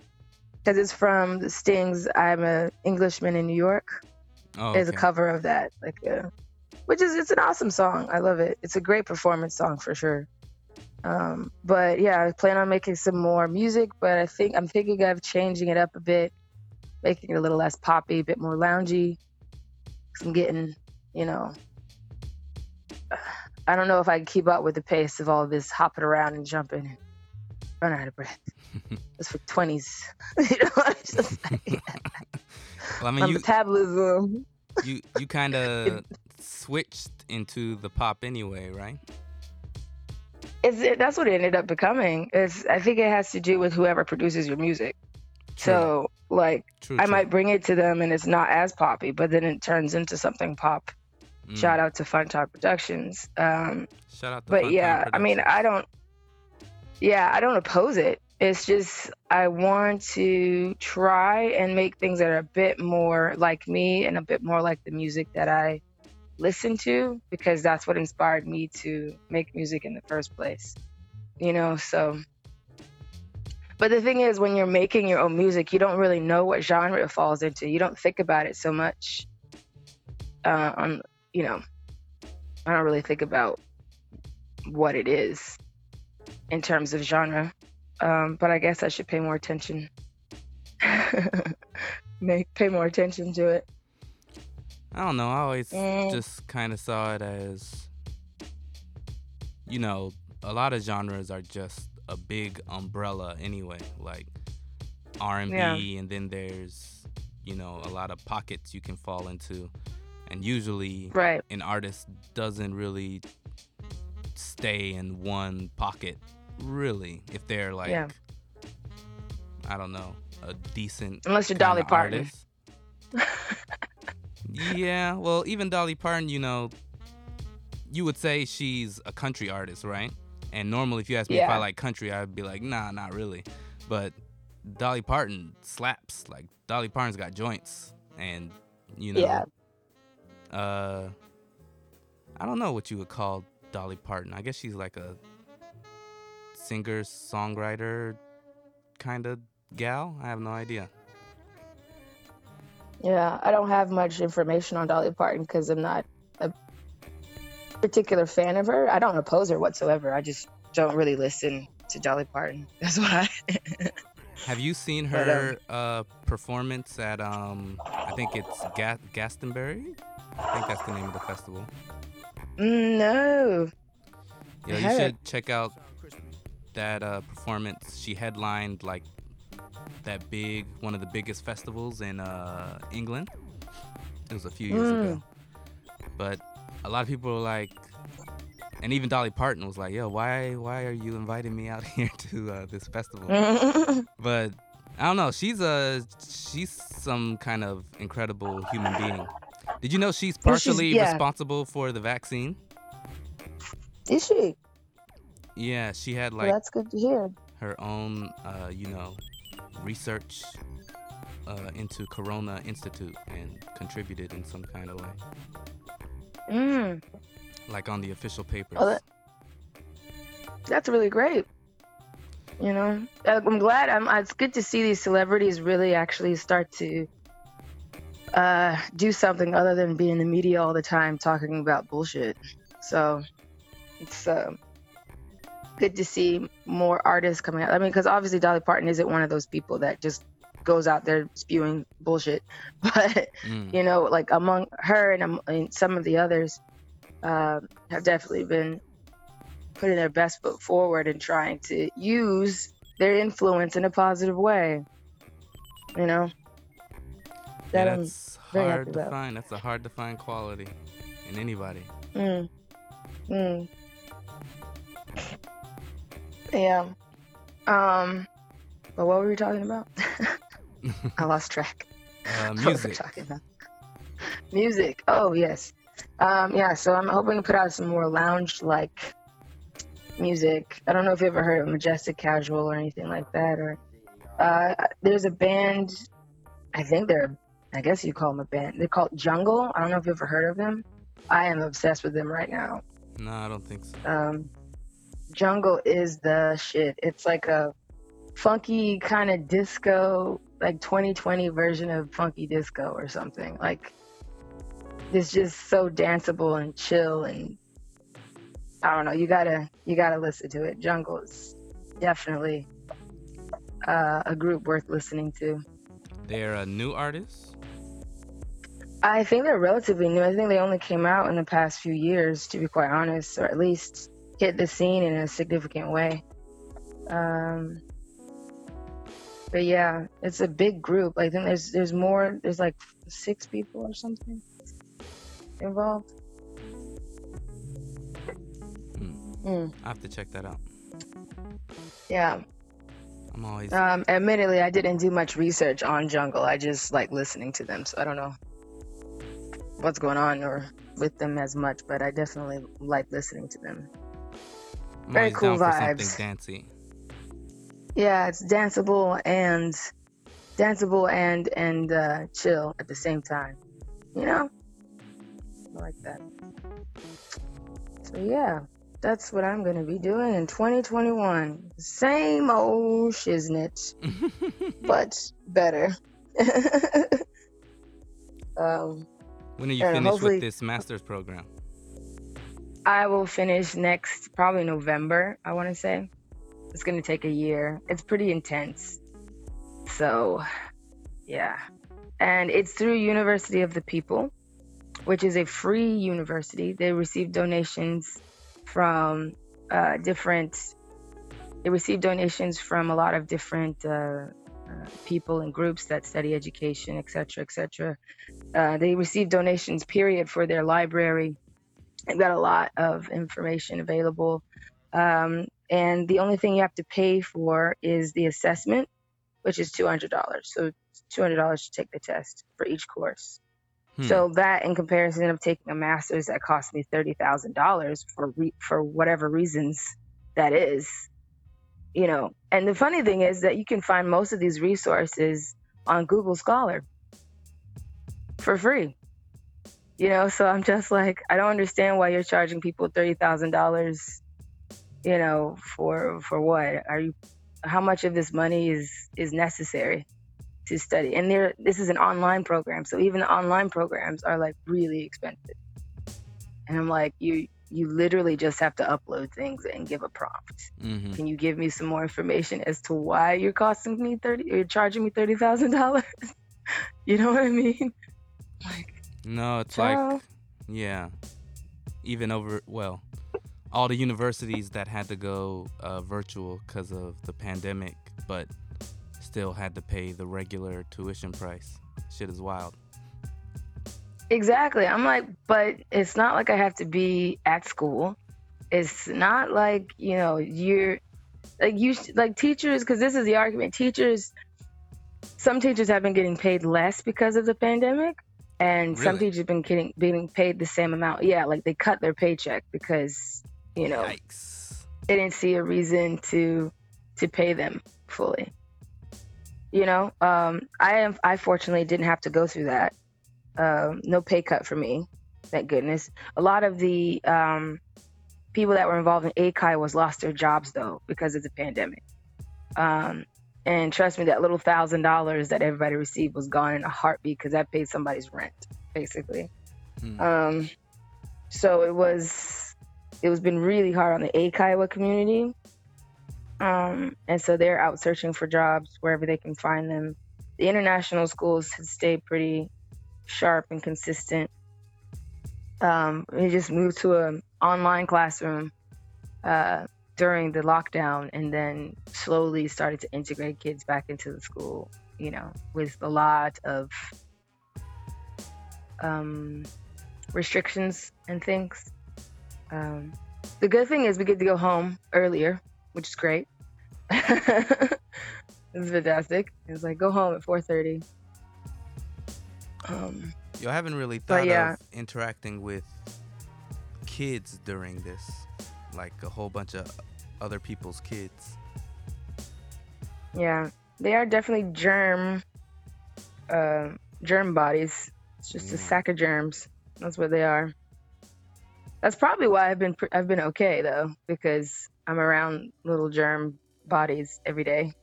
because it's from Sting's I'm an Englishman in New York. Oh, okay. It's a cover of that, like, uh, which is, it's an awesome song. I love it. It's a great performance song for sure. Um, but yeah, I plan on making some more music, but I think I'm thinking of changing it up a bit, making it a little less poppy, a bit more loungy. I'm getting, you know, I don't know if I can keep up with the pace of all this hopping around and jumping and run out of breath. It's for twenties. You know, I just like, yeah. Well, I mean, my you, metabolism. you you kind of switched into the pop anyway, right? It's, it, that's what it ended up becoming. It's, I think it has to do with whoever produces your music. True. So, like, true, I true. might bring it to them and it's not as poppy, but then it turns into something pop. Mm. Shout out to Fun Talk Productions. Um, Shout out to but Fun yeah, I mean, I don't. Yeah, I don't oppose it. It's just I want to try and make things that are a bit more like me and a bit more like the music that I listen to, because that's what inspired me to make music in the first place. You know, so. But the thing is, when you're making your own music, you don't really know what genre it falls into. You don't think about it so much. Uh, on, you know, I don't really think about what it is in terms of genre. Um, but I guess I should pay more attention. Make pay more attention to it. I don't know. I always mm. just kind of saw it as, you know, a lot of genres are just a big umbrella anyway, like R and B, yeah. And then there's, you know, a lot of pockets you can fall into. And usually, right. an artist doesn't really stay in one pocket, really, if they're like, yeah. I don't know, a decent unless you're Dolly Parton. Yeah, well, even Dolly Parton, you know, you would say she's a country artist, right? And normally, if you ask me yeah. if I like country, I'd be like, nah, not really. But Dolly Parton slaps. Like, Dolly Parton's got joints, and, you know... Yeah. Uh, I don't know what you would call Dolly Parton. I guess she's like a singer-songwriter kind of gal. I have no idea. Yeah, I don't have much information on Dolly Parton because I'm not a particular fan of her. I don't oppose her whatsoever. I just don't really listen to Dolly Parton. That's why. Have you seen her but, um, uh, performance at, um, I think it's Ga- Glastonbury? I think that's the name of the festival. No. Yeah, you should check out that uh, performance. She headlined like that big, one of the biggest festivals in uh, England. It was a few years mm. ago. But a lot of people were like, and even Dolly Parton was like, yo, why why are you inviting me out here to uh, this festival? But I don't know. She's a, she's some kind of incredible human being. Did you know she's partially she's, yeah. responsible for the vaccine? Is she? Yeah, she had like well, that's good to hear. Her own, uh, you know, research uh, into Corona Institute and contributed in some kind of way. Mm. Like on the official papers. Well, that, that's really great. You know, I'm glad. I'm. It's good to see these celebrities really actually start to. Uh, do something other than be in the media all the time talking about bullshit. So it's uh, good to see more artists coming out. I mean, because obviously Dolly Parton isn't one of those people that just goes out there spewing bullshit. But, mm. you know, like among her and, um, and some of the others uh, have definitely been putting their best foot forward and trying to use their influence in a positive way, you know? That yeah, that's hard to find. That's a hard to find quality in anybody. Mm. Mm. Yeah. Um. But what were we talking about? I lost track. Uh, music. What were we talking about? Music. Oh yes. Um. Yeah. So I'm hoping to put out some more lounge-like music. I don't know if you ever heard of Majestic Casual or anything like that. Or uh, there's a band, I think they're, I guess you call them a band. They're called Jungle. I don't know if you ever heard of them. I am obsessed with them right now. No, I don't think so. Um, Jungle is the shit. It's like a funky kind of disco, like twenty twenty version of funky disco or something. Like, it's just so danceable and chill, and I don't know. You gotta, you gotta listen to it. Jungle is definitely uh, a group worth listening to. They're a new artist? I think they're relatively new. I think they only came out in the past few years, to be quite honest, or at least hit the scene in a significant way. Um, but yeah, it's a big group. I think there's there's more. There's like six people or something involved. Hmm. Mm. I have to check that out. Yeah. I'm always. Um, admittedly, I didn't do much research on Jungle. I just like listening to them, so I don't know what's going on or with them as much, but I definitely like listening to them. I'm Very cool vibes. Dancey. Yeah, it's danceable and danceable and and uh, chill at the same time. You know, I like that. So yeah, that's what I'm gonna be doing in twenty twenty-one. Same old shiznit, but better. um. When are you finished with this master's program? I will finish next, probably November, I want to say. It's going to take a year. It's pretty intense. So, yeah. And it's through University of the People, which is a free university. They receive donations from uh, different... They receive donations from a lot of different... Uh, Uh, people and groups that study education, et cetera, et cetera. Uh, they receive donations, period, for their library. They've got a lot of information available. Um, and the only thing you have to pay for is the assessment, which is two hundred dollars. So two hundred dollars to take the test for each course. Hmm. So that, in comparison of taking a master's that cost me thirty thousand dollars for re- for whatever reasons that is, you know. And the funny thing is that you can find most of these resources on Google Scholar for free, you know. So I'm just like, I don't understand why you're charging people thirty thousand dollars, you know, for for what? Are you? How much of this money is is necessary to study? And there, this is an online program, so even the online programs are like really expensive. And I'm like, you. You literally just have to upload things and give a prompt. Mm-hmm. Can you give me some more information as to why you're costing me thirty? You're charging me thirty thousand dollars. You know what I mean? Like, no, it's ciao. Like, yeah. Even over, well, all the universities that had to go uh, virtual because of the pandemic, but still had to pay the regular tuition price. Shit is wild. Exactly. I'm like, but it's not like I have to be at school. It's not like, you know, you're like, you like teachers, because this is the argument. Teachers, some teachers have been getting paid less because of the pandemic, and really? Some teachers have been getting, being paid the same amount. Yeah, like they cut their paycheck because, you know, yikes, they didn't see a reason to to pay them fully. You know, um, I am. I fortunately didn't have to go through that. Uh, no pay cut for me, thank goodness. A lot of the um, people that were involved in A C I was lost their jobs, though, because of the pandemic. Um, and trust me, that little one thousand dollars that everybody received was gone in a heartbeat, because that paid somebody's rent, basically. Hmm. Um, so it was, it was been really hard on the A C I community. Um, and so they're out searching for jobs wherever they can find them. The international schools had stayed pretty sharp and consistent. Um, we just moved to an online classroom uh, during the lockdown, and then slowly started to integrate kids back into the school, you know, with a lot of um, restrictions and things. Um, the good thing is we get to go home earlier, which is great. It's fantastic. It's like, go home at four thirty. Um, Yo, I haven't really thought yeah. of interacting with kids during this. like a whole bunch of other people's kids. Yeah, they are definitely germ uh, germ bodies. It's just yeah. a sack of germs. That's what they are. That's probably why I've been I've been okay though, because I'm around little germ bodies every day.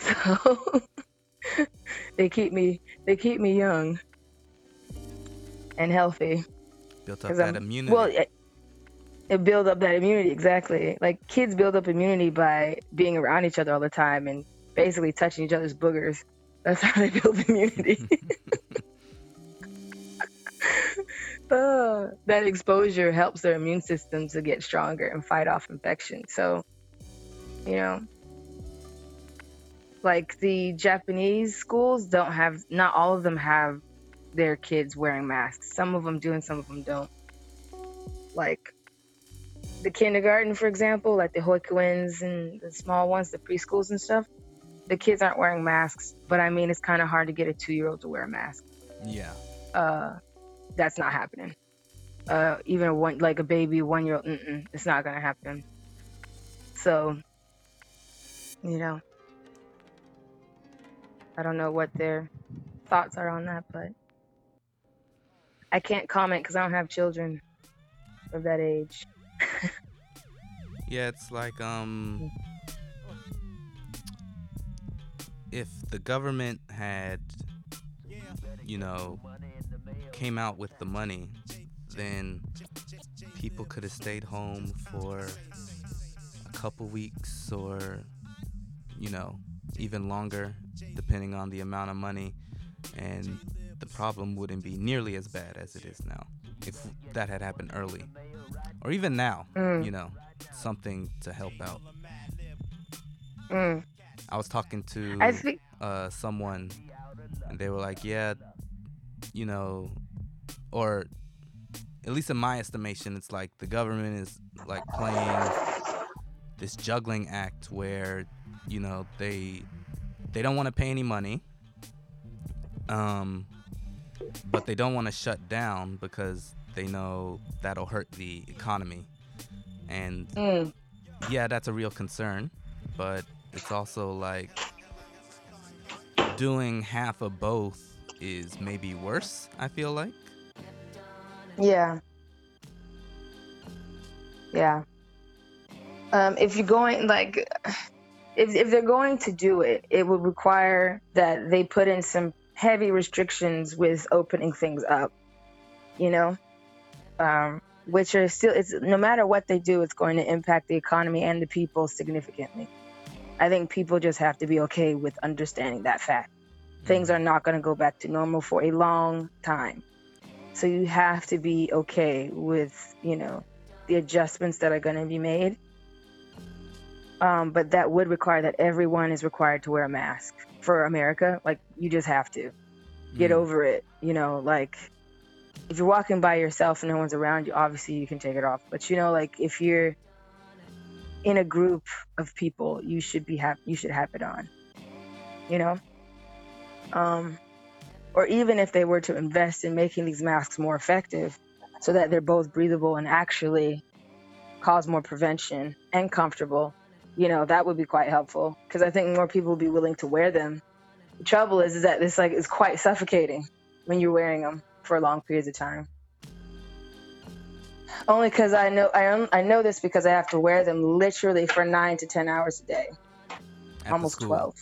So they keep me they keep me young and healthy. Built up that I'm, immunity. Well, it, it builds up that immunity, exactly. Like kids build up immunity by being around each other all the time and basically touching each other's boogers. That's how they build immunity. uh, that exposure helps their immune systems to get stronger and fight off infection. So, you know, like the Japanese schools don't have, not all of them have their kids wearing masks. Some of them do and some of them don't. Like the kindergarten, for example, like the Hoikouins and the small ones, the preschools and stuff, the kids aren't wearing masks, but I mean, it's kind of hard to get a two-year-old to wear a mask. Yeah. Uh, that's not happening. Uh, even a one, like a baby one-year-old, mm-mm, it's not going to happen. So, you know, I don't know what their thoughts are on that, but I can't comment because I don't have children of that age. Yeah, it's like um, if the government had, you know, came out with the money, then people could have stayed home for a couple weeks or, you know, even longer, depending on the amount of money, and the problem wouldn't be nearly as bad as it is now if that had happened early. Or even now, mm. you know, something to help out. Mm. I was talking to I think- uh, someone, and they were like, yeah, you know, or at least in my estimation, it's like the government is like playing this juggling act where, you know, they they don't want to pay any money, um, but they don't want to shut down because they know that'll hurt the economy. And mm. yeah, that's a real concern, but it's also like doing half of both is maybe worse, I feel like. Yeah. Yeah. Um, if you're going, like, if if they're going to do it, it would require that they put in some heavy restrictions with opening things up, you know? Um, which are still, it's no matter what they do, it's going to impact the economy and the people significantly. I think people just have to be okay with understanding that fact. Things are not going to go back to normal for a long time. So you have to be okay with, you know, the adjustments that are going to be made. Um, but that would require that everyone is required to wear a mask for America. Like, you just have to get mm. over it. You know, like, if you're walking by yourself and no one's around you, obviously you can take it off. But, you know, like, if you're in a group of people, you should be ha- you should have it on, you know? Um, or even if they were to invest in making these masks more effective so that they're both breathable and actually cause more prevention and comfortable, you know, that would be quite helpful because I think more people would be willing to wear them. The trouble is, is that this like is quite suffocating when you're wearing them for long periods of time. Only because I know I, un- I know this because I have to wear them literally for nine to ten hours a day, at almost twelve.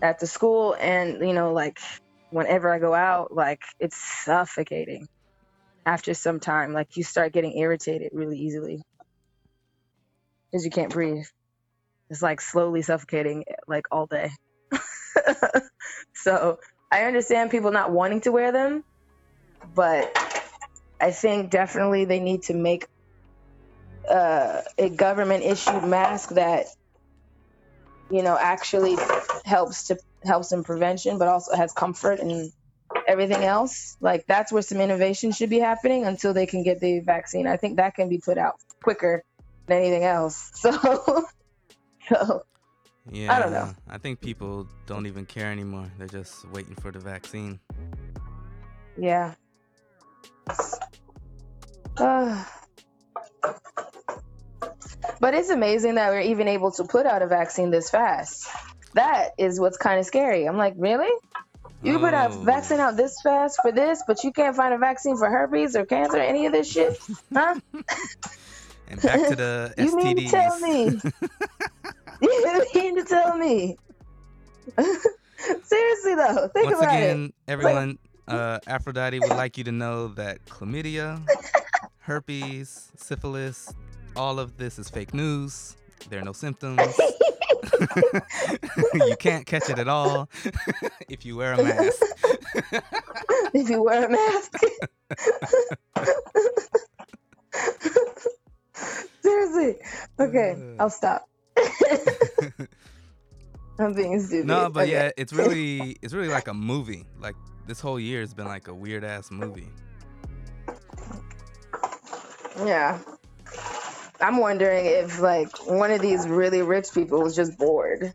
At the school, and you know, like whenever I go out, like it's suffocating after some time. Like you start getting irritated really easily because you can't breathe. It's like slowly suffocating like all day. So I understand people not wanting to wear them, but I think definitely they need to make uh, a government issued mask that, you know, actually helps to helps in prevention, but also has comfort and everything else. Like that's where some innovation should be happening until they can get the vaccine. I think that can be put out quicker than anything else. So, so yeah, I don't know. I think people don't even care anymore. They're just waiting for the vaccine. Yeah. Uh, But it's amazing that we're even able to put out a vaccine this fast. That is what's kind of scary. I'm like, really? You put a vaccine out this fast for this, but you can't find a vaccine for herpes or cancer, any of this shit? Huh? And back to the S T Ds. You mean to tell me? You mean to tell me? Seriously, though. Think Once about again, it. Everyone, like, uh, Aphrodite would like you to know that chlamydia, herpes, syphilis, all of this is fake news. There are no symptoms. You can't catch it at all if you wear a mask. If you wear a mask. Seriously. Okay, I'll stop. I'm being stupid. No, but okay. Yeah, it's really it's really like a movie. Like this whole year has been like a weird ass movie. Yeah. I'm wondering if, like, one of these really rich people was just bored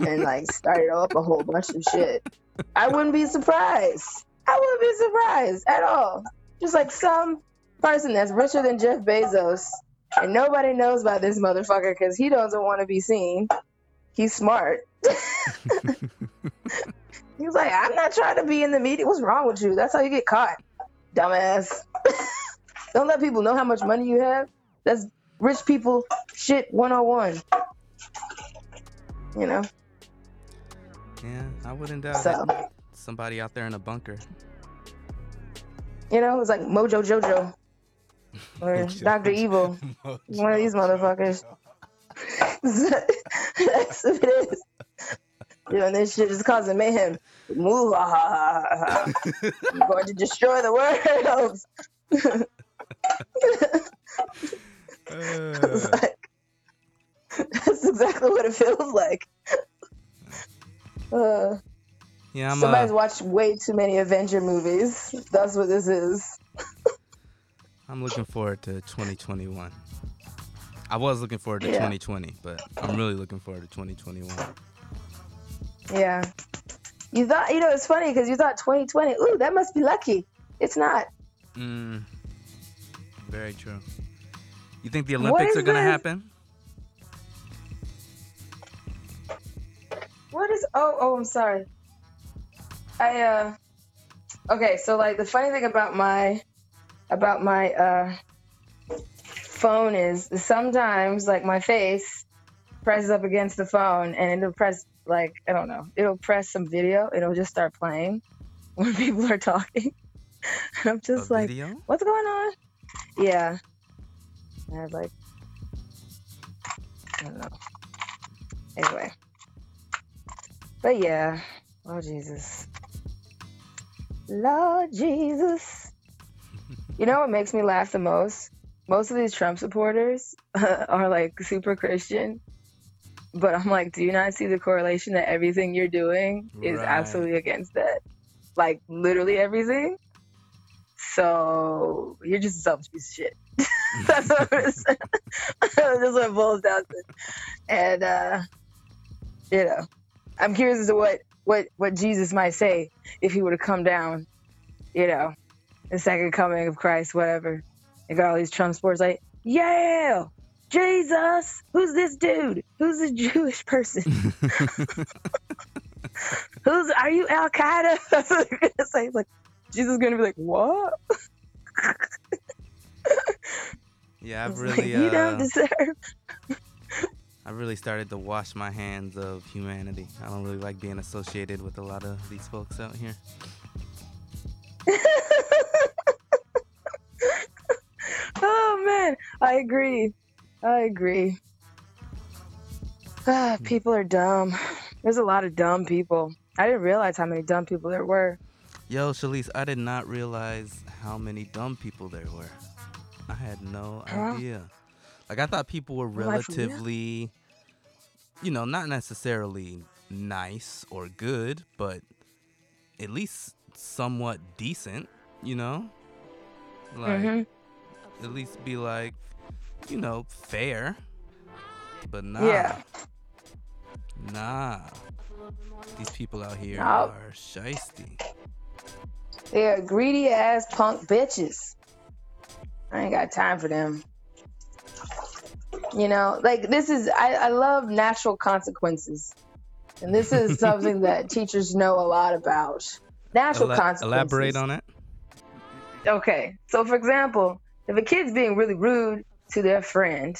and, like, started up a whole bunch of shit. I wouldn't be surprised. I wouldn't be surprised at all. Just, like, some person that's richer than Jeff Bezos, and nobody knows about this motherfucker because he doesn't want to be seen. He's smart. He's like, I'm not trying to be in the media. What's wrong with you? That's how you get caught, dumbass. Don't let people know how much money you have. That's rich people shit one oh one. You know? Yeah, I wouldn't doubt so. it. Somebody out there in a bunker. You know, it was like Mojo Jojo. Or Mojo Doctor Evil. Mojo One of these motherfuckers. That's what it is. You know, this shit is causing mayhem. Move. Ah, I'm going to destroy the world. Uh, like, that's exactly what it feels like. Uh, yeah, I'm somebody's a, watched way too many Avenger movies. That's what this is. I'm looking forward to twenty twenty-one. I was looking forward to yeah. twenty twenty, but I'm really looking forward to twenty twenty-one. Yeah, you thought you know it's funny because you thought twenty twenty. Ooh, that must be lucky. It's not. Mm, very true. You think the Olympics are going to happen? What is... Oh, oh, I'm sorry. I, uh... Okay, so, like, the funny thing about my... About my, uh... phone is sometimes, like, my face presses up against the phone and it'll press, like, I don't know. It'll press some video. It'll just start playing when people are talking. And I'm just A like, video? What's going on? Yeah. I was like, I don't know. Anyway. But yeah. Lord Jesus. Lord Jesus. You know what makes me laugh the most? Most of these Trump supporters are like super Christian. But I'm like, do you not see the correlation that everything you're doing is right. absolutely against that? Like, literally everything? So, you're just a selfish piece of shit. That's what it is. That's what it boils down to. And, uh, you know, I'm curious as to what, what, what Jesus might say if he were to come down, you know, the second coming of Christ, whatever. And got all these Trump supporters like, yeah, Jesus, who's this dude? Who's a Jewish person? Who's, are you Al-Qaeda? That's what they're going to say. It's like, Jesus is going to be like, what? Yeah, I've really, like, you don't uh, deserve. I really started to wash my hands of humanity. I don't really like being associated with a lot of these folks out here. Oh, man. I agree. I agree. Ah, people are dumb. There's a lot of dumb people. I didn't realize how many dumb people there were. Yo, Shalise, I did not realize how many dumb people there were. I had no idea. Like, I thought people were relatively, you know, not necessarily nice or good, but at least somewhat decent, you know? Like, mm-hmm. at least be, like, you know, fair. But nah. Yeah. Nah. These people out here nope. are shiesty. They are greedy ass punk bitches. I ain't got time for them. You know, like this is, I, I love natural consequences. And this is something that teachers know a lot about. Natural Elab- consequences. Elaborate on it. Okay. So for example, if a kid's being really rude to their friend,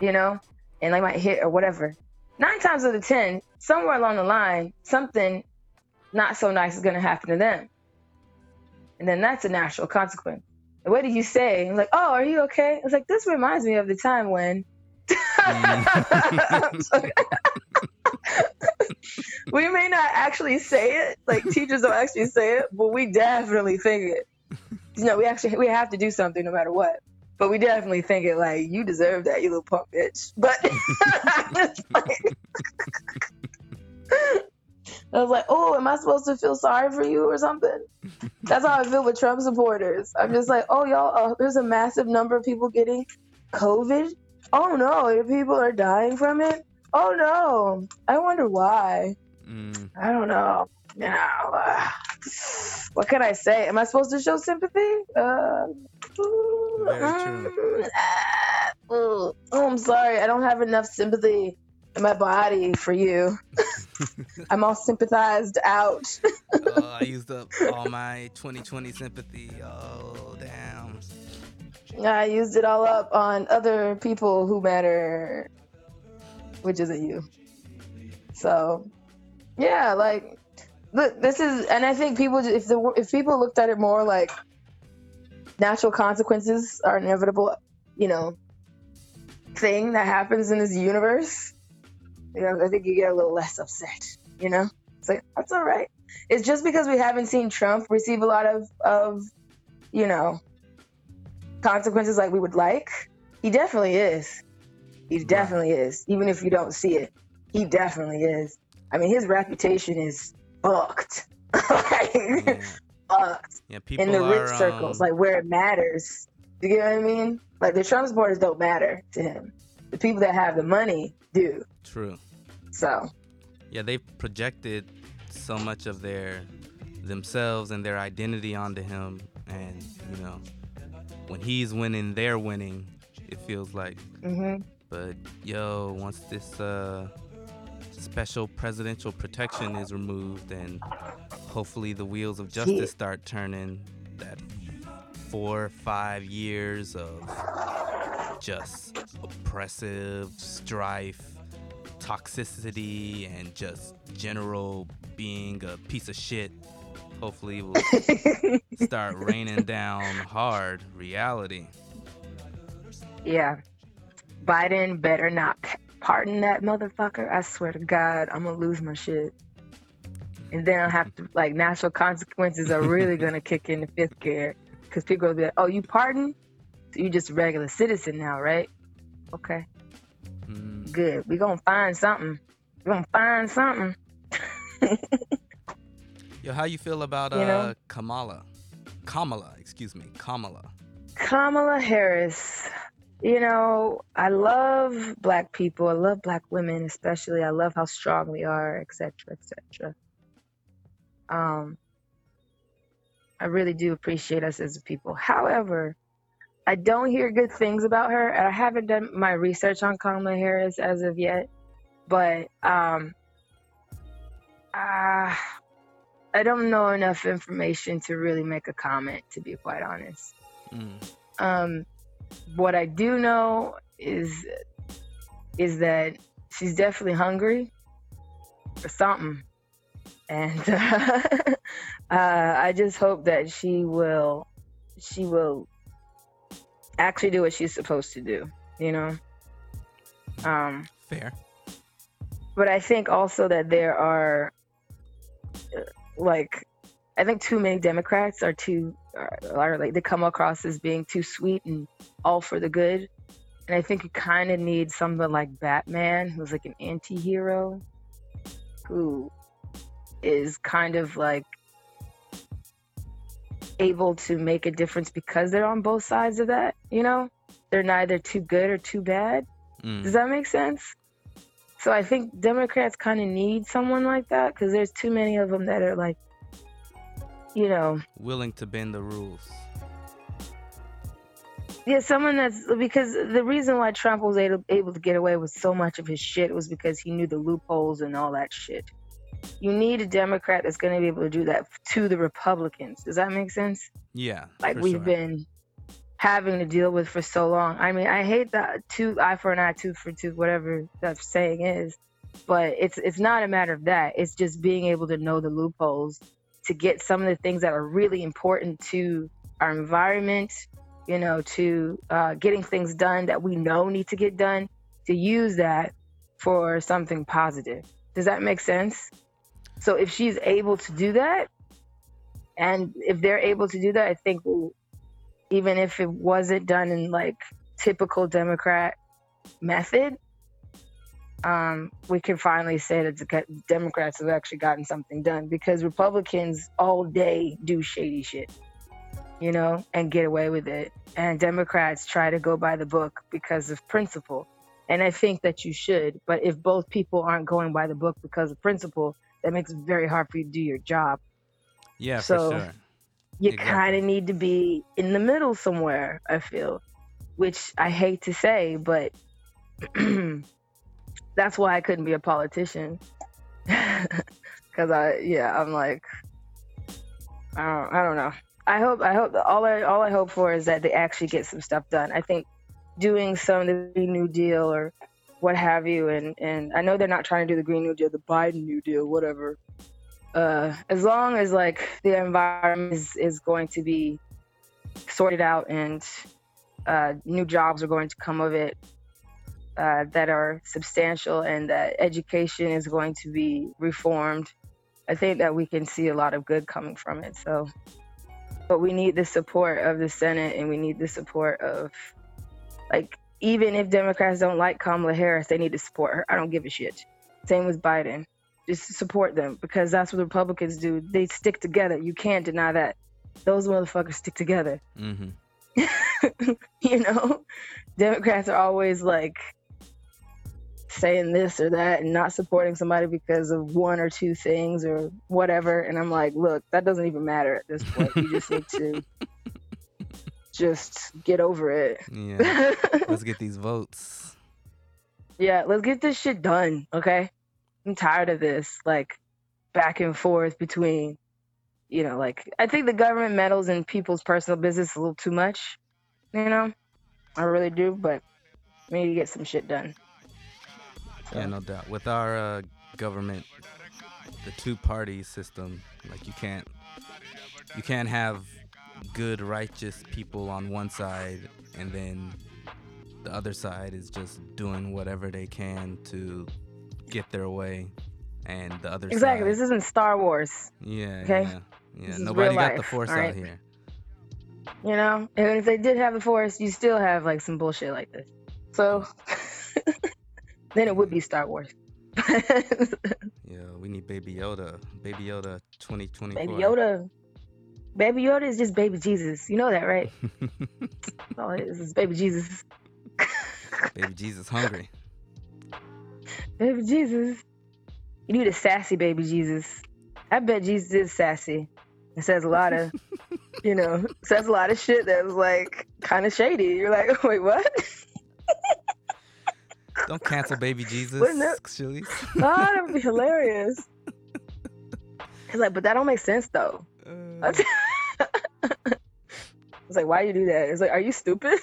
you know, and they might hit or whatever, nine times out of ten, somewhere along the line, something not so nice is going to happen to them. And then that's a natural consequence. What did you say? I'm like, oh, are you okay? I was like, this reminds me of the time when we may not actually say it, like teachers don't actually say it, but we definitely think it. You know, we actually we have to do something no matter what. But we definitely think it like, you deserve that, you little punk bitch. But I was like, oh, am I supposed to feel sorry for you or something? That's how I feel with Trump supporters. I'm just like, oh, y'all, uh, there's a massive number of people getting COVID. Oh, no, your people are dying from it. Oh, no. I wonder why. Mm. I don't know. Now, uh, what can I say? Am I supposed to show sympathy? Uh, Very true. Uh, oh, I'm sorry. I don't have enough sympathy in my body for you. I'm all sympathized out. Oh, I used up all my twenty twenty sympathy. Oh, damn. I used it all up on other people who matter, which isn't you. So, yeah, like, look, this is, and I think people, if the if people looked at it more like natural consequences are an inevitable, you know, thing that happens in this universe, you know, I think you get a little less upset, you know? It's like, that's all right. It's just because we haven't seen Trump receive a lot of, of, you know, consequences like we would like. He definitely is. He definitely is. Even if you don't see it, he definitely is. I mean, his reputation is fucked. Like, yeah. Fucked. Yeah, people in the rich are, circles, um... like where it matters. You get what I mean? Like, the Trump supporters don't matter to him. The people that have the money do. True. So. Yeah, they've projected so much of their themselves and their identity onto him. And, you know, when he's winning, they're winning, it feels like. Mm-hmm. But, yo, once this uh, special presidential protection is removed and hopefully the wheels of justice yeah. start turning, that four or five years of just oppressive strife, toxicity, and just general being a piece of shit, hopefully will start raining down hard reality. Yeah. Biden better not pardon that motherfucker. I swear to God, I'm gonna lose my shit. And then I'll have to, like, natural consequences are really gonna kick in the fifth gear. Because people will be like, oh, you pardon? So you just a regular citizen now, right? Okay. Mm. Good. We're gonna find something. We're gonna find something. Yo, how you feel about uh, you know? Kamala? Kamala, excuse me. Kamala. Kamala Harris. You know, I love black people. I love black women, especially. I love how strong we are, et cetera, et cetera. Um, I really do appreciate us as a people. However, I don't hear good things about her, and I haven't done my research on Kamala Harris as of yet. But um, uh, I don't know enough information to really make a comment, to be quite honest. Mm. Um. What I do know is is that she's definitely hungry for something, and uh, uh, I just hope that she will she will actually do what she's supposed to do. You know, um, fair. But I think also that there are like I think too many Democrats are too. Or like they come across as being too sweet and all for the good, and I think you kind of need someone like Batman, who's like an anti-hero, who is kind of like able to make a difference because they're on both sides of that. You know, they're neither too good or too bad. Mm. Does that make sense? So I think Democrats kind of need someone like that because there's too many of them that are like, you know, willing to bend the rules. Yeah, someone that's, because the reason why Trump was able, able to get away with so much of his shit was because he knew the loopholes and all that shit. You need a Democrat that's going to be able to do that to the Republicans. Does that make sense? Yeah. Like we've sure. been having to deal with for so long. I mean, I hate that tooth, eye for an eye, tooth for tooth, whatever that saying is, but it's it's not a matter of that. It's just being able to know the loopholes to get some of the things that are really important to our environment, you know, to uh, getting things done that we know need to get done, to use that for something positive. Does that make sense? So if she's able to do that, and if they're able to do that, I think we'll, even if it wasn't done in like typical Democrat method, um, we can finally say that the Democrats have actually gotten something done, because Republicans all day do shady shit, you know, and get away with it. And Democrats try to go by the book because of principle. And I think that you should, but if both people aren't going by the book because of principle, that makes it very hard for you to do your job. Yeah, so for sure. You exactly. kind of need to be in the middle somewhere, I feel, which I hate to say, but that's why I couldn't be a politician. Because I, yeah, I'm like, I don't, I don't know. I hope, I hope, that all I, all I hope for is that they actually get some stuff done. I think doing some of the Green New Deal or what have you, and and I know they're not trying to do the Green New Deal, the Biden New Deal, whatever, uh as long as like the environment is, is going to be sorted out, and uh new jobs are going to come of it uh that are substantial, and that education is going to be reformed, I think that we can see a lot of good coming from it. So, but we need the support of the Senate, and we need the support of, like, even if Democrats don't like Kamala Harris, they need to support her. I don't give a shit. Same with Biden. Just support them, because that's what Republicans do. They stick together. You can't deny that. Those motherfuckers stick together. Mm-hmm. You know? Democrats are always, like, saying this or that and not supporting somebody because of one or two things or whatever. And I'm like, look, that doesn't even matter at this point. You just need to... just get over it. Yeah. Let's get these votes. Yeah, let's get this shit done, okay? I'm tired of this, like, back and forth between, you know, like, I think the government meddles in people's personal business a little too much, you know? I really do, but we need to get some shit done. So. Yeah, no doubt. With our uh, government, the two-party system, like, you can't, you can't have... good righteous people on one side, and then the other side is just doing whatever they can to get their way, and the other exactly side... This isn't Star Wars. Yeah, okay, yeah, yeah. Nobody got life, the force right? out here, you know. And if they did have the force, you still have like some bullshit like this, so then it would be Star Wars. Yeah, we need Baby Yoda. Baby Yoda twenty twenty-four. Baby Yoda. Baby Yoda is just Baby Jesus. You know that, right? All it is is Baby Jesus. Baby Jesus hungry. Baby Jesus. You need a sassy Baby Jesus. I bet Jesus is sassy. It says a lot of, you know, says a lot of shit that was like kind of shady. You're like, wait, what? Don't cancel Baby Jesus. That- oh, that would be hilarious. It's like, but that don't make sense, though. Uh, it's like, why do you do that? It's like, are you stupid?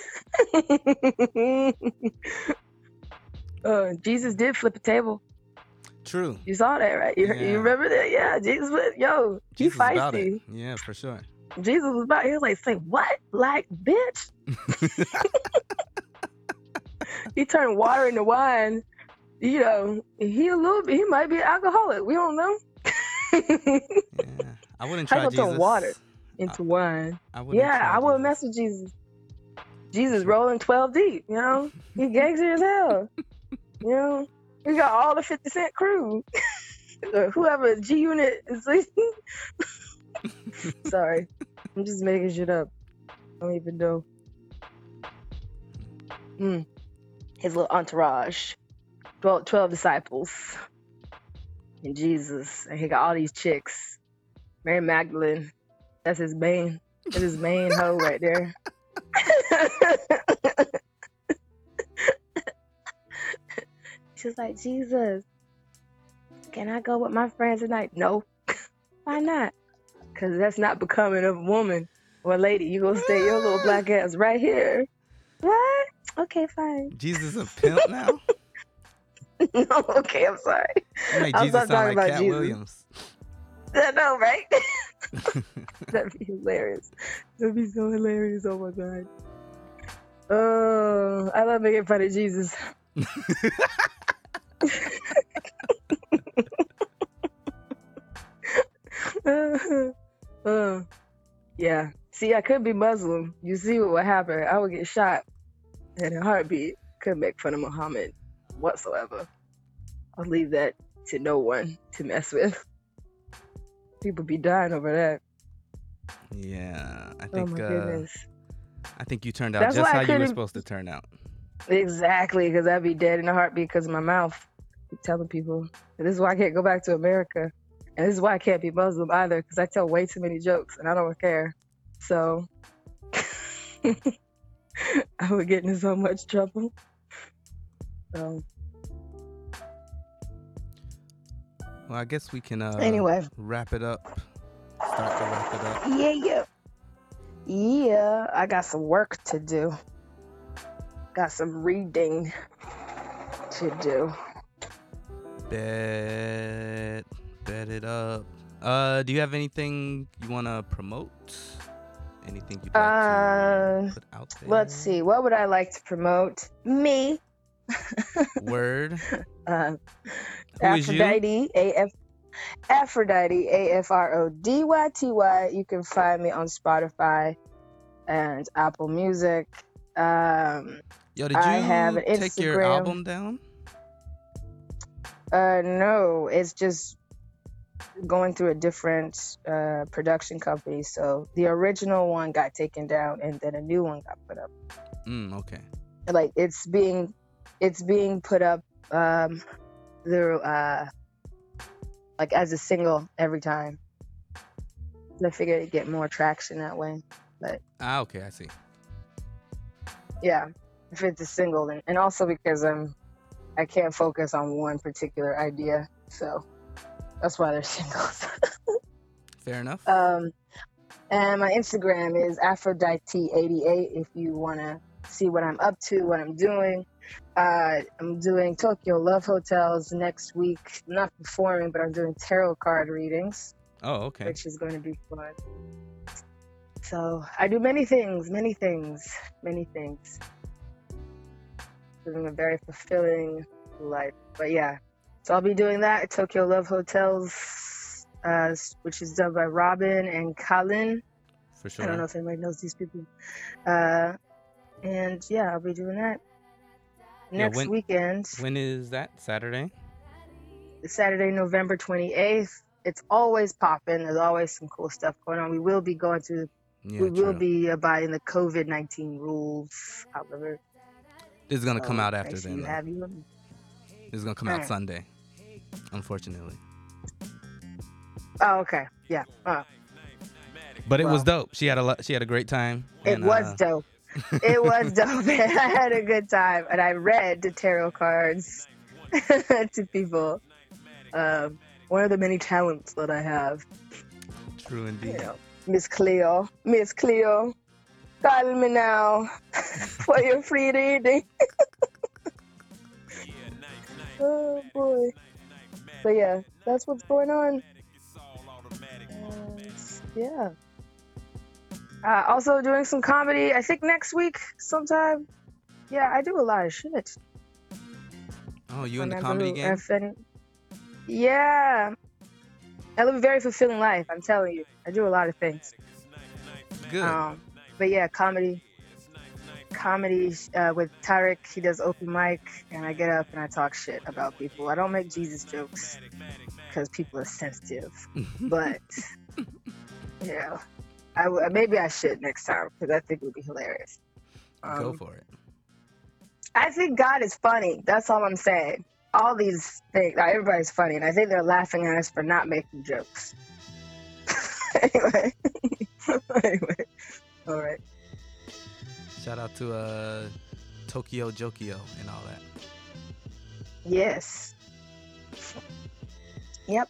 uh, Jesus did flip a table. True. You saw that, right? You, yeah. you remember that? Yeah, Jesus was, yo, Jesus he feisty. About it. Yeah, for sure. Jesus was about it. He was like, say what? Like, bitch? He turned water into wine. You know, he a little bit, he might be an alcoholic. We don't know. Yeah, I wouldn't try I Jesus. Turn water into I, wine. I yeah, I wouldn't mess with Jesus. Jesus rolling twelve deep, you know. He gangster as hell. You know, we got all the fifty Cent crew. Whoever G Unit is. Sorry, I'm just making shit up. I don't even know. Mm. His little entourage, twelve, twelve disciples. And Jesus, and he got all these chicks. Mary Magdalene, that's his main, that's his main hoe right there. She's like, Jesus, can I go with my friends tonight? No. Why not? Because that's not becoming of a woman or a lady. You gonna stay your little black ass right here. What? Okay, fine. Jesus a pimp now? No, okay, I'm sorry. You made Jesus sound like about Cat Jesus. Williams. I know, right? That'd be hilarious. That'd be so hilarious. Oh my God. Oh, I love making fun of Jesus. uh, uh, yeah. See, I could be Muslim. You see what would happen? I would get shot in a heartbeat. Couldn't make fun of Muhammad whatsoever. I'll leave that to no one to mess with. People be dying over that. Yeah, I think. Oh uh, I think you turned out That's just how you were supposed to turn out. Exactly, because I'd be dead in a heartbeat because of my mouth. I'm telling people, and this is why I can't go back to America, and this is why I can't be Muslim either, because I tell way too many jokes and I don't care. So I would get into so much trouble. So. Well, I guess we can uh, anyway. wrap it up. Start to wrap it up. Yeah, yeah. Yeah, I got some work to do. Got some reading to do. Bet. Bet it up. Uh, do you have anything you want to promote? Anything you'd like uh, to put out there? Let's see. What would I like to promote? Me. Word. Uh, Aphrodite, A F Aphrodite, A F R O D Y T Y. You can find me on Spotify and Apple Music. Um, Yo, did you I have an Instagram. Take your album down? Uh, no, it's just going through a different uh, production company. So the original one got taken down, and then a new one got put up. Mm, okay. Like it's being, it's being put up. Um, through uh like as a single every time. I figure it'd get more traction that way. But ah, okay, I see. Yeah, if it's a single, then, and also because I'm I can't focus on one particular idea, so that's why they're singles. Fair enough. Um, and my Instagram is Aphrodite eighty-eight if you wanna see what I'm up to, what I'm doing. Uh, I'm doing Tokyo Love Hotels next week. I'm not performing, but I'm doing tarot card readings. Oh, okay. Which is going to be fun. So I do many things, many things, many things. Living a very fulfilling life. But yeah, so I'll be doing that at Tokyo Love Hotels, uh, which is done by Robin and Colin. For sure. I don't know if anybody knows these people. Uh, and yeah, I'll be doing that. Next yeah, when, weekend. When is that? Saturday? Saturday, November twenty-eighth. It's always popping. There's always some cool stuff going on. We will be going through, yeah, we true. will be abiding the COVID nineteen rules, however. This is going to come um, out after then. Have you. This is going to come All out right. Sunday, unfortunately. Oh, okay. Yeah. Uh, but it well, was dope. She had a she had a great time. It and, was uh, dope. It was dope. I had a good time, and I read the tarot cards to people. Um, one of the many talents that I have. True indeed. You know, Miss Cleo, Miss Cleo, call me now for your free reading. Oh boy! But yeah, that's what's going on. And, yeah. Uh, also doing some comedy, I think next week sometime. Yeah, I do a lot of shit. Oh, you in the comedy game? Any... Yeah. I live a very fulfilling life, I'm telling you. I do a lot of things. Good. Um, but yeah, comedy. Comedy uh, with Tariq. He does open mic, and I get up and I talk shit about people. I don't make Jesus jokes because people are sensitive. But, you know. I w- maybe I should next time because I think it would be hilarious. Um, Go for it. I think God is funny. That's all I'm saying. All these things, everybody's funny, and I think they're laughing at us for not making jokes. Anyway, anyway, all right. Shout out to uh, Tokyo Jokyo and all that. Yes. Yep.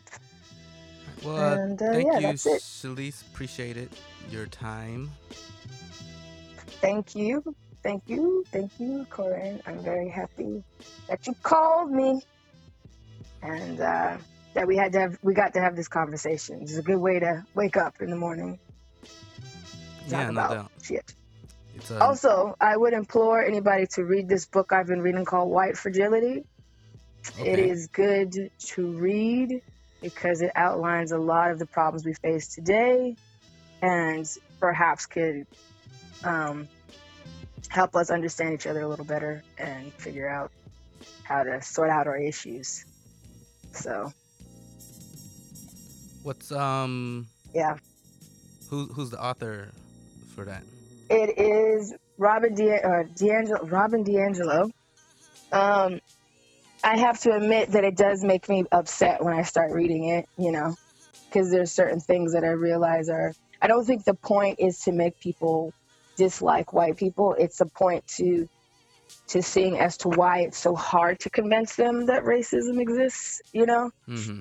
Well, and, uh, thank yeah, you, Shalise. Appreciate it. Your time. Thank you. Thank you. Thank you, Corinne. I'm very happy that you called me and uh, that we had to have, we got to have this conversation. It's a good way to wake up in the morning. Yeah, no about doubt. Shit. It's, um... Also, I would implore anybody to read this book I've been reading called White Fragility. Okay. It is good to read because it outlines a lot of the problems we face today and perhaps could um, help us understand each other a little better and figure out how to sort out our issues. So what's um yeah who who's the author for that? It is Robin De- or D'Angelo, Robin D'Angelo. um I have to admit that it does make me upset when I start reading it, you know, because there's certain things that I realize are, I don't think the point is to make people dislike white people. It's a point to, to seeing as to why it's so hard to convince them that racism exists, you know? Mm-hmm.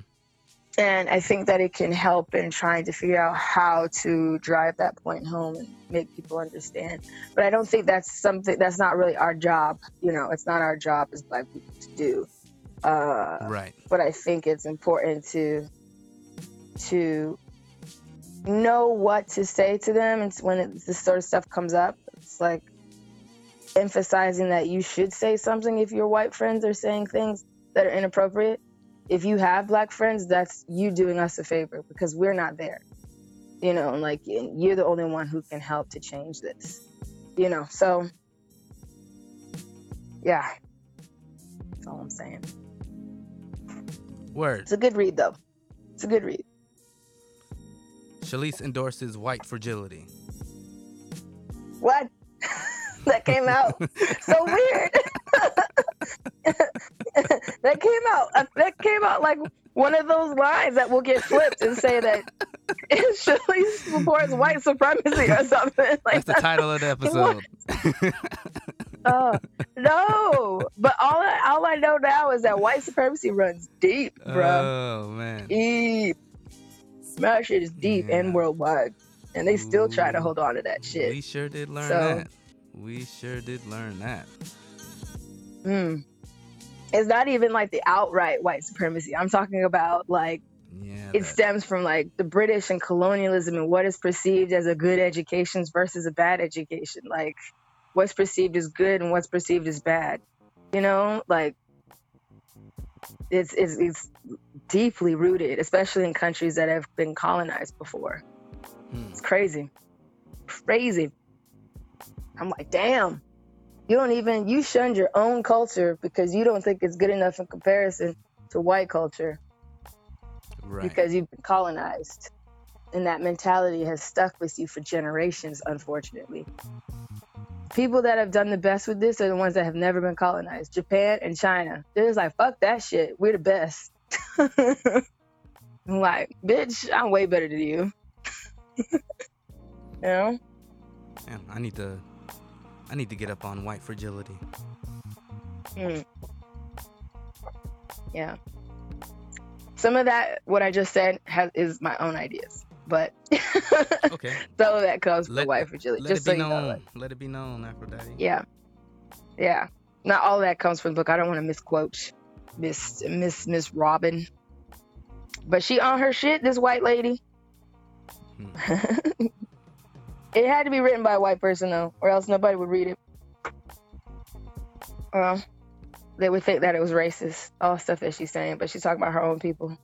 And I think that it can help in trying to figure out how to drive that point home and make people understand. But I don't think that's something that's not really our job. You know, it's not our job as Black people to do. Uh, right. But I think it's important to to know what to say to them. And when it, this sort of stuff comes up, it's like emphasizing that you should say something if your white friends are saying things that are inappropriate. If you have Black friends, that's you doing us a favor because we're not there, you know, and like you're the only one who can help to change this, you know, so yeah, that's all I'm saying. Word. It's a good read though. It's a good read. Shalise endorses White Fragility. What? That came out so weird. that came out that came out like one of those lines that will get flipped and say that it surely supports white supremacy or something like that's that. The title of the episode. Oh no, but all I, all I know now is that white supremacy runs deep, bro. Oh man, deep. That shit is deep, yeah. And worldwide, and they still Ooh, try to hold on to that shit. We sure did learn so, that we sure did learn that mm. It's not even like the outright white supremacy. I'm talking about like yeah, it stems from like the British and colonialism and what is perceived as a good education versus a bad education. Like what's perceived as good and what's perceived as bad. You know, like it's it's, it's deeply rooted, especially in countries that have been colonized before. Hmm. It's crazy, crazy. I'm like, damn. You don't even, you shunned your own culture because you don't think it's good enough in comparison to white culture. Right. Because you've been colonized. And that mentality has stuck with you for generations, unfortunately. People that have done the best with this are the ones that have never been colonized. Japan and China. They're just like, fuck that shit. We're the best. I'm like, bitch, I'm way better than you. You know? Damn, I need to... I need to get up on White Fragility. Mm. Yeah. Some of that, what I just said, has, is my own ideas, but okay. Some of that comes let, from White Fragility. Let just it be so known. You know, like, let it be known, Aphrodite. Yeah. Yeah. Not all of that comes from the book. I don't want to misquote Miss Miss Miss Robin, but she on her shit. This white lady. Hmm. It had to be written by a white person, though, or else nobody would read it. Well, they would think that it was racist, all stuff that she's saying, but she's talking about her own people,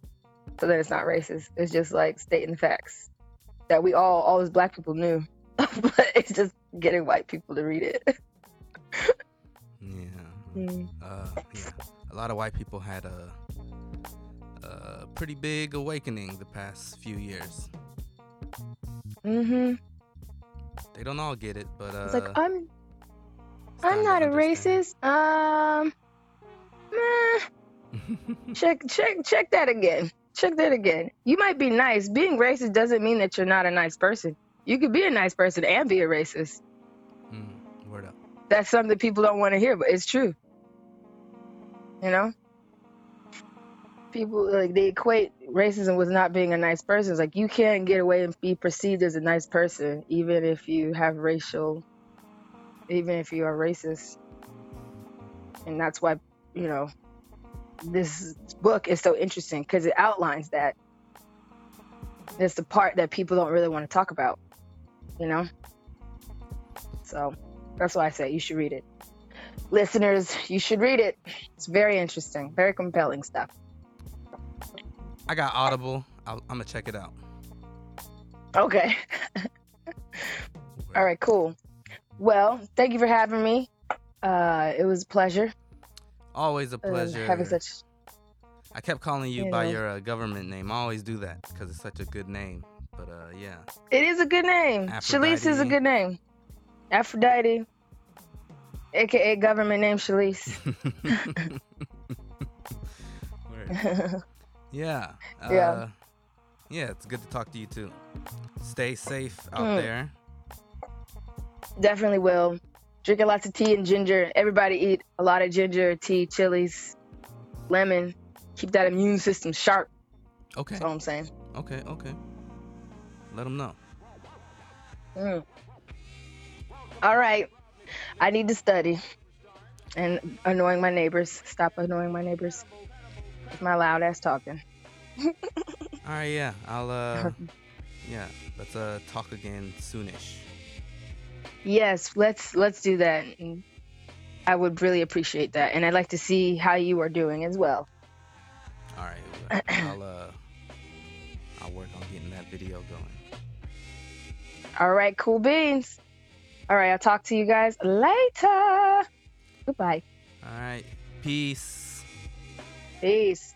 so that it's not racist. It's just, like, stating the facts that we all, all those Black people knew, but it's just getting white people to read it. Yeah. Mm. Uh, yeah. A lot of white people had a, a pretty big awakening the past few years. Mm-hmm. They don't all get it, but uh, it's like I'm, I'm not a racist. Um, nah. check, check, check that again. Check that again. You might be nice. Being racist doesn't mean that you're not a nice person. You could be a nice person and be a racist. Mm, word up. that's something that people don't want to hear, but it's true. You know, people, like, they equate racism with not being a nice person. It's like, you can't get away and be perceived as a nice person, even if you have racial, even if you are racist. And that's why, you know, this book is so interesting, because it outlines that. It's the part that people don't really want to talk about, you know? So that's why I say you should read it. Listeners, you should read it. It's very interesting, very compelling stuff. I got Audible. I'll, I'm going to check it out. Okay. All right, cool. Well, thank you for having me. Uh, it was a pleasure. Always a pleasure. Uh, having such... I kept calling you, you by know. your uh, government name. I always do that because it's such a good name. But uh, yeah. It is a good name. Shalice is a good name. Aphrodite, a k a government name Shalice. yeah. Uh, yeah. Yeah, it's good to talk to you too. Stay safe out mm. there. Definitely will. Drinking lots of tea and ginger. Everybody eat a lot of ginger, tea, chilies, lemon. Keep that immune system sharp. Okay. That's all I'm saying. Okay, okay. Let them know. Mm. All right. I need to study. And annoying my neighbors. Stop annoying my neighbors with my loud ass talking. All right, yeah. I'll, uh, yeah. Let's, uh, talk again soonish. Yes, let's, let's do that. I would really appreciate that. And I'd like to see how you are doing as well. All right, I'll, uh, I'll work on getting that video going. All right, cool beans. All right, I'll talk to you guys later. Goodbye. All right, peace. Peace.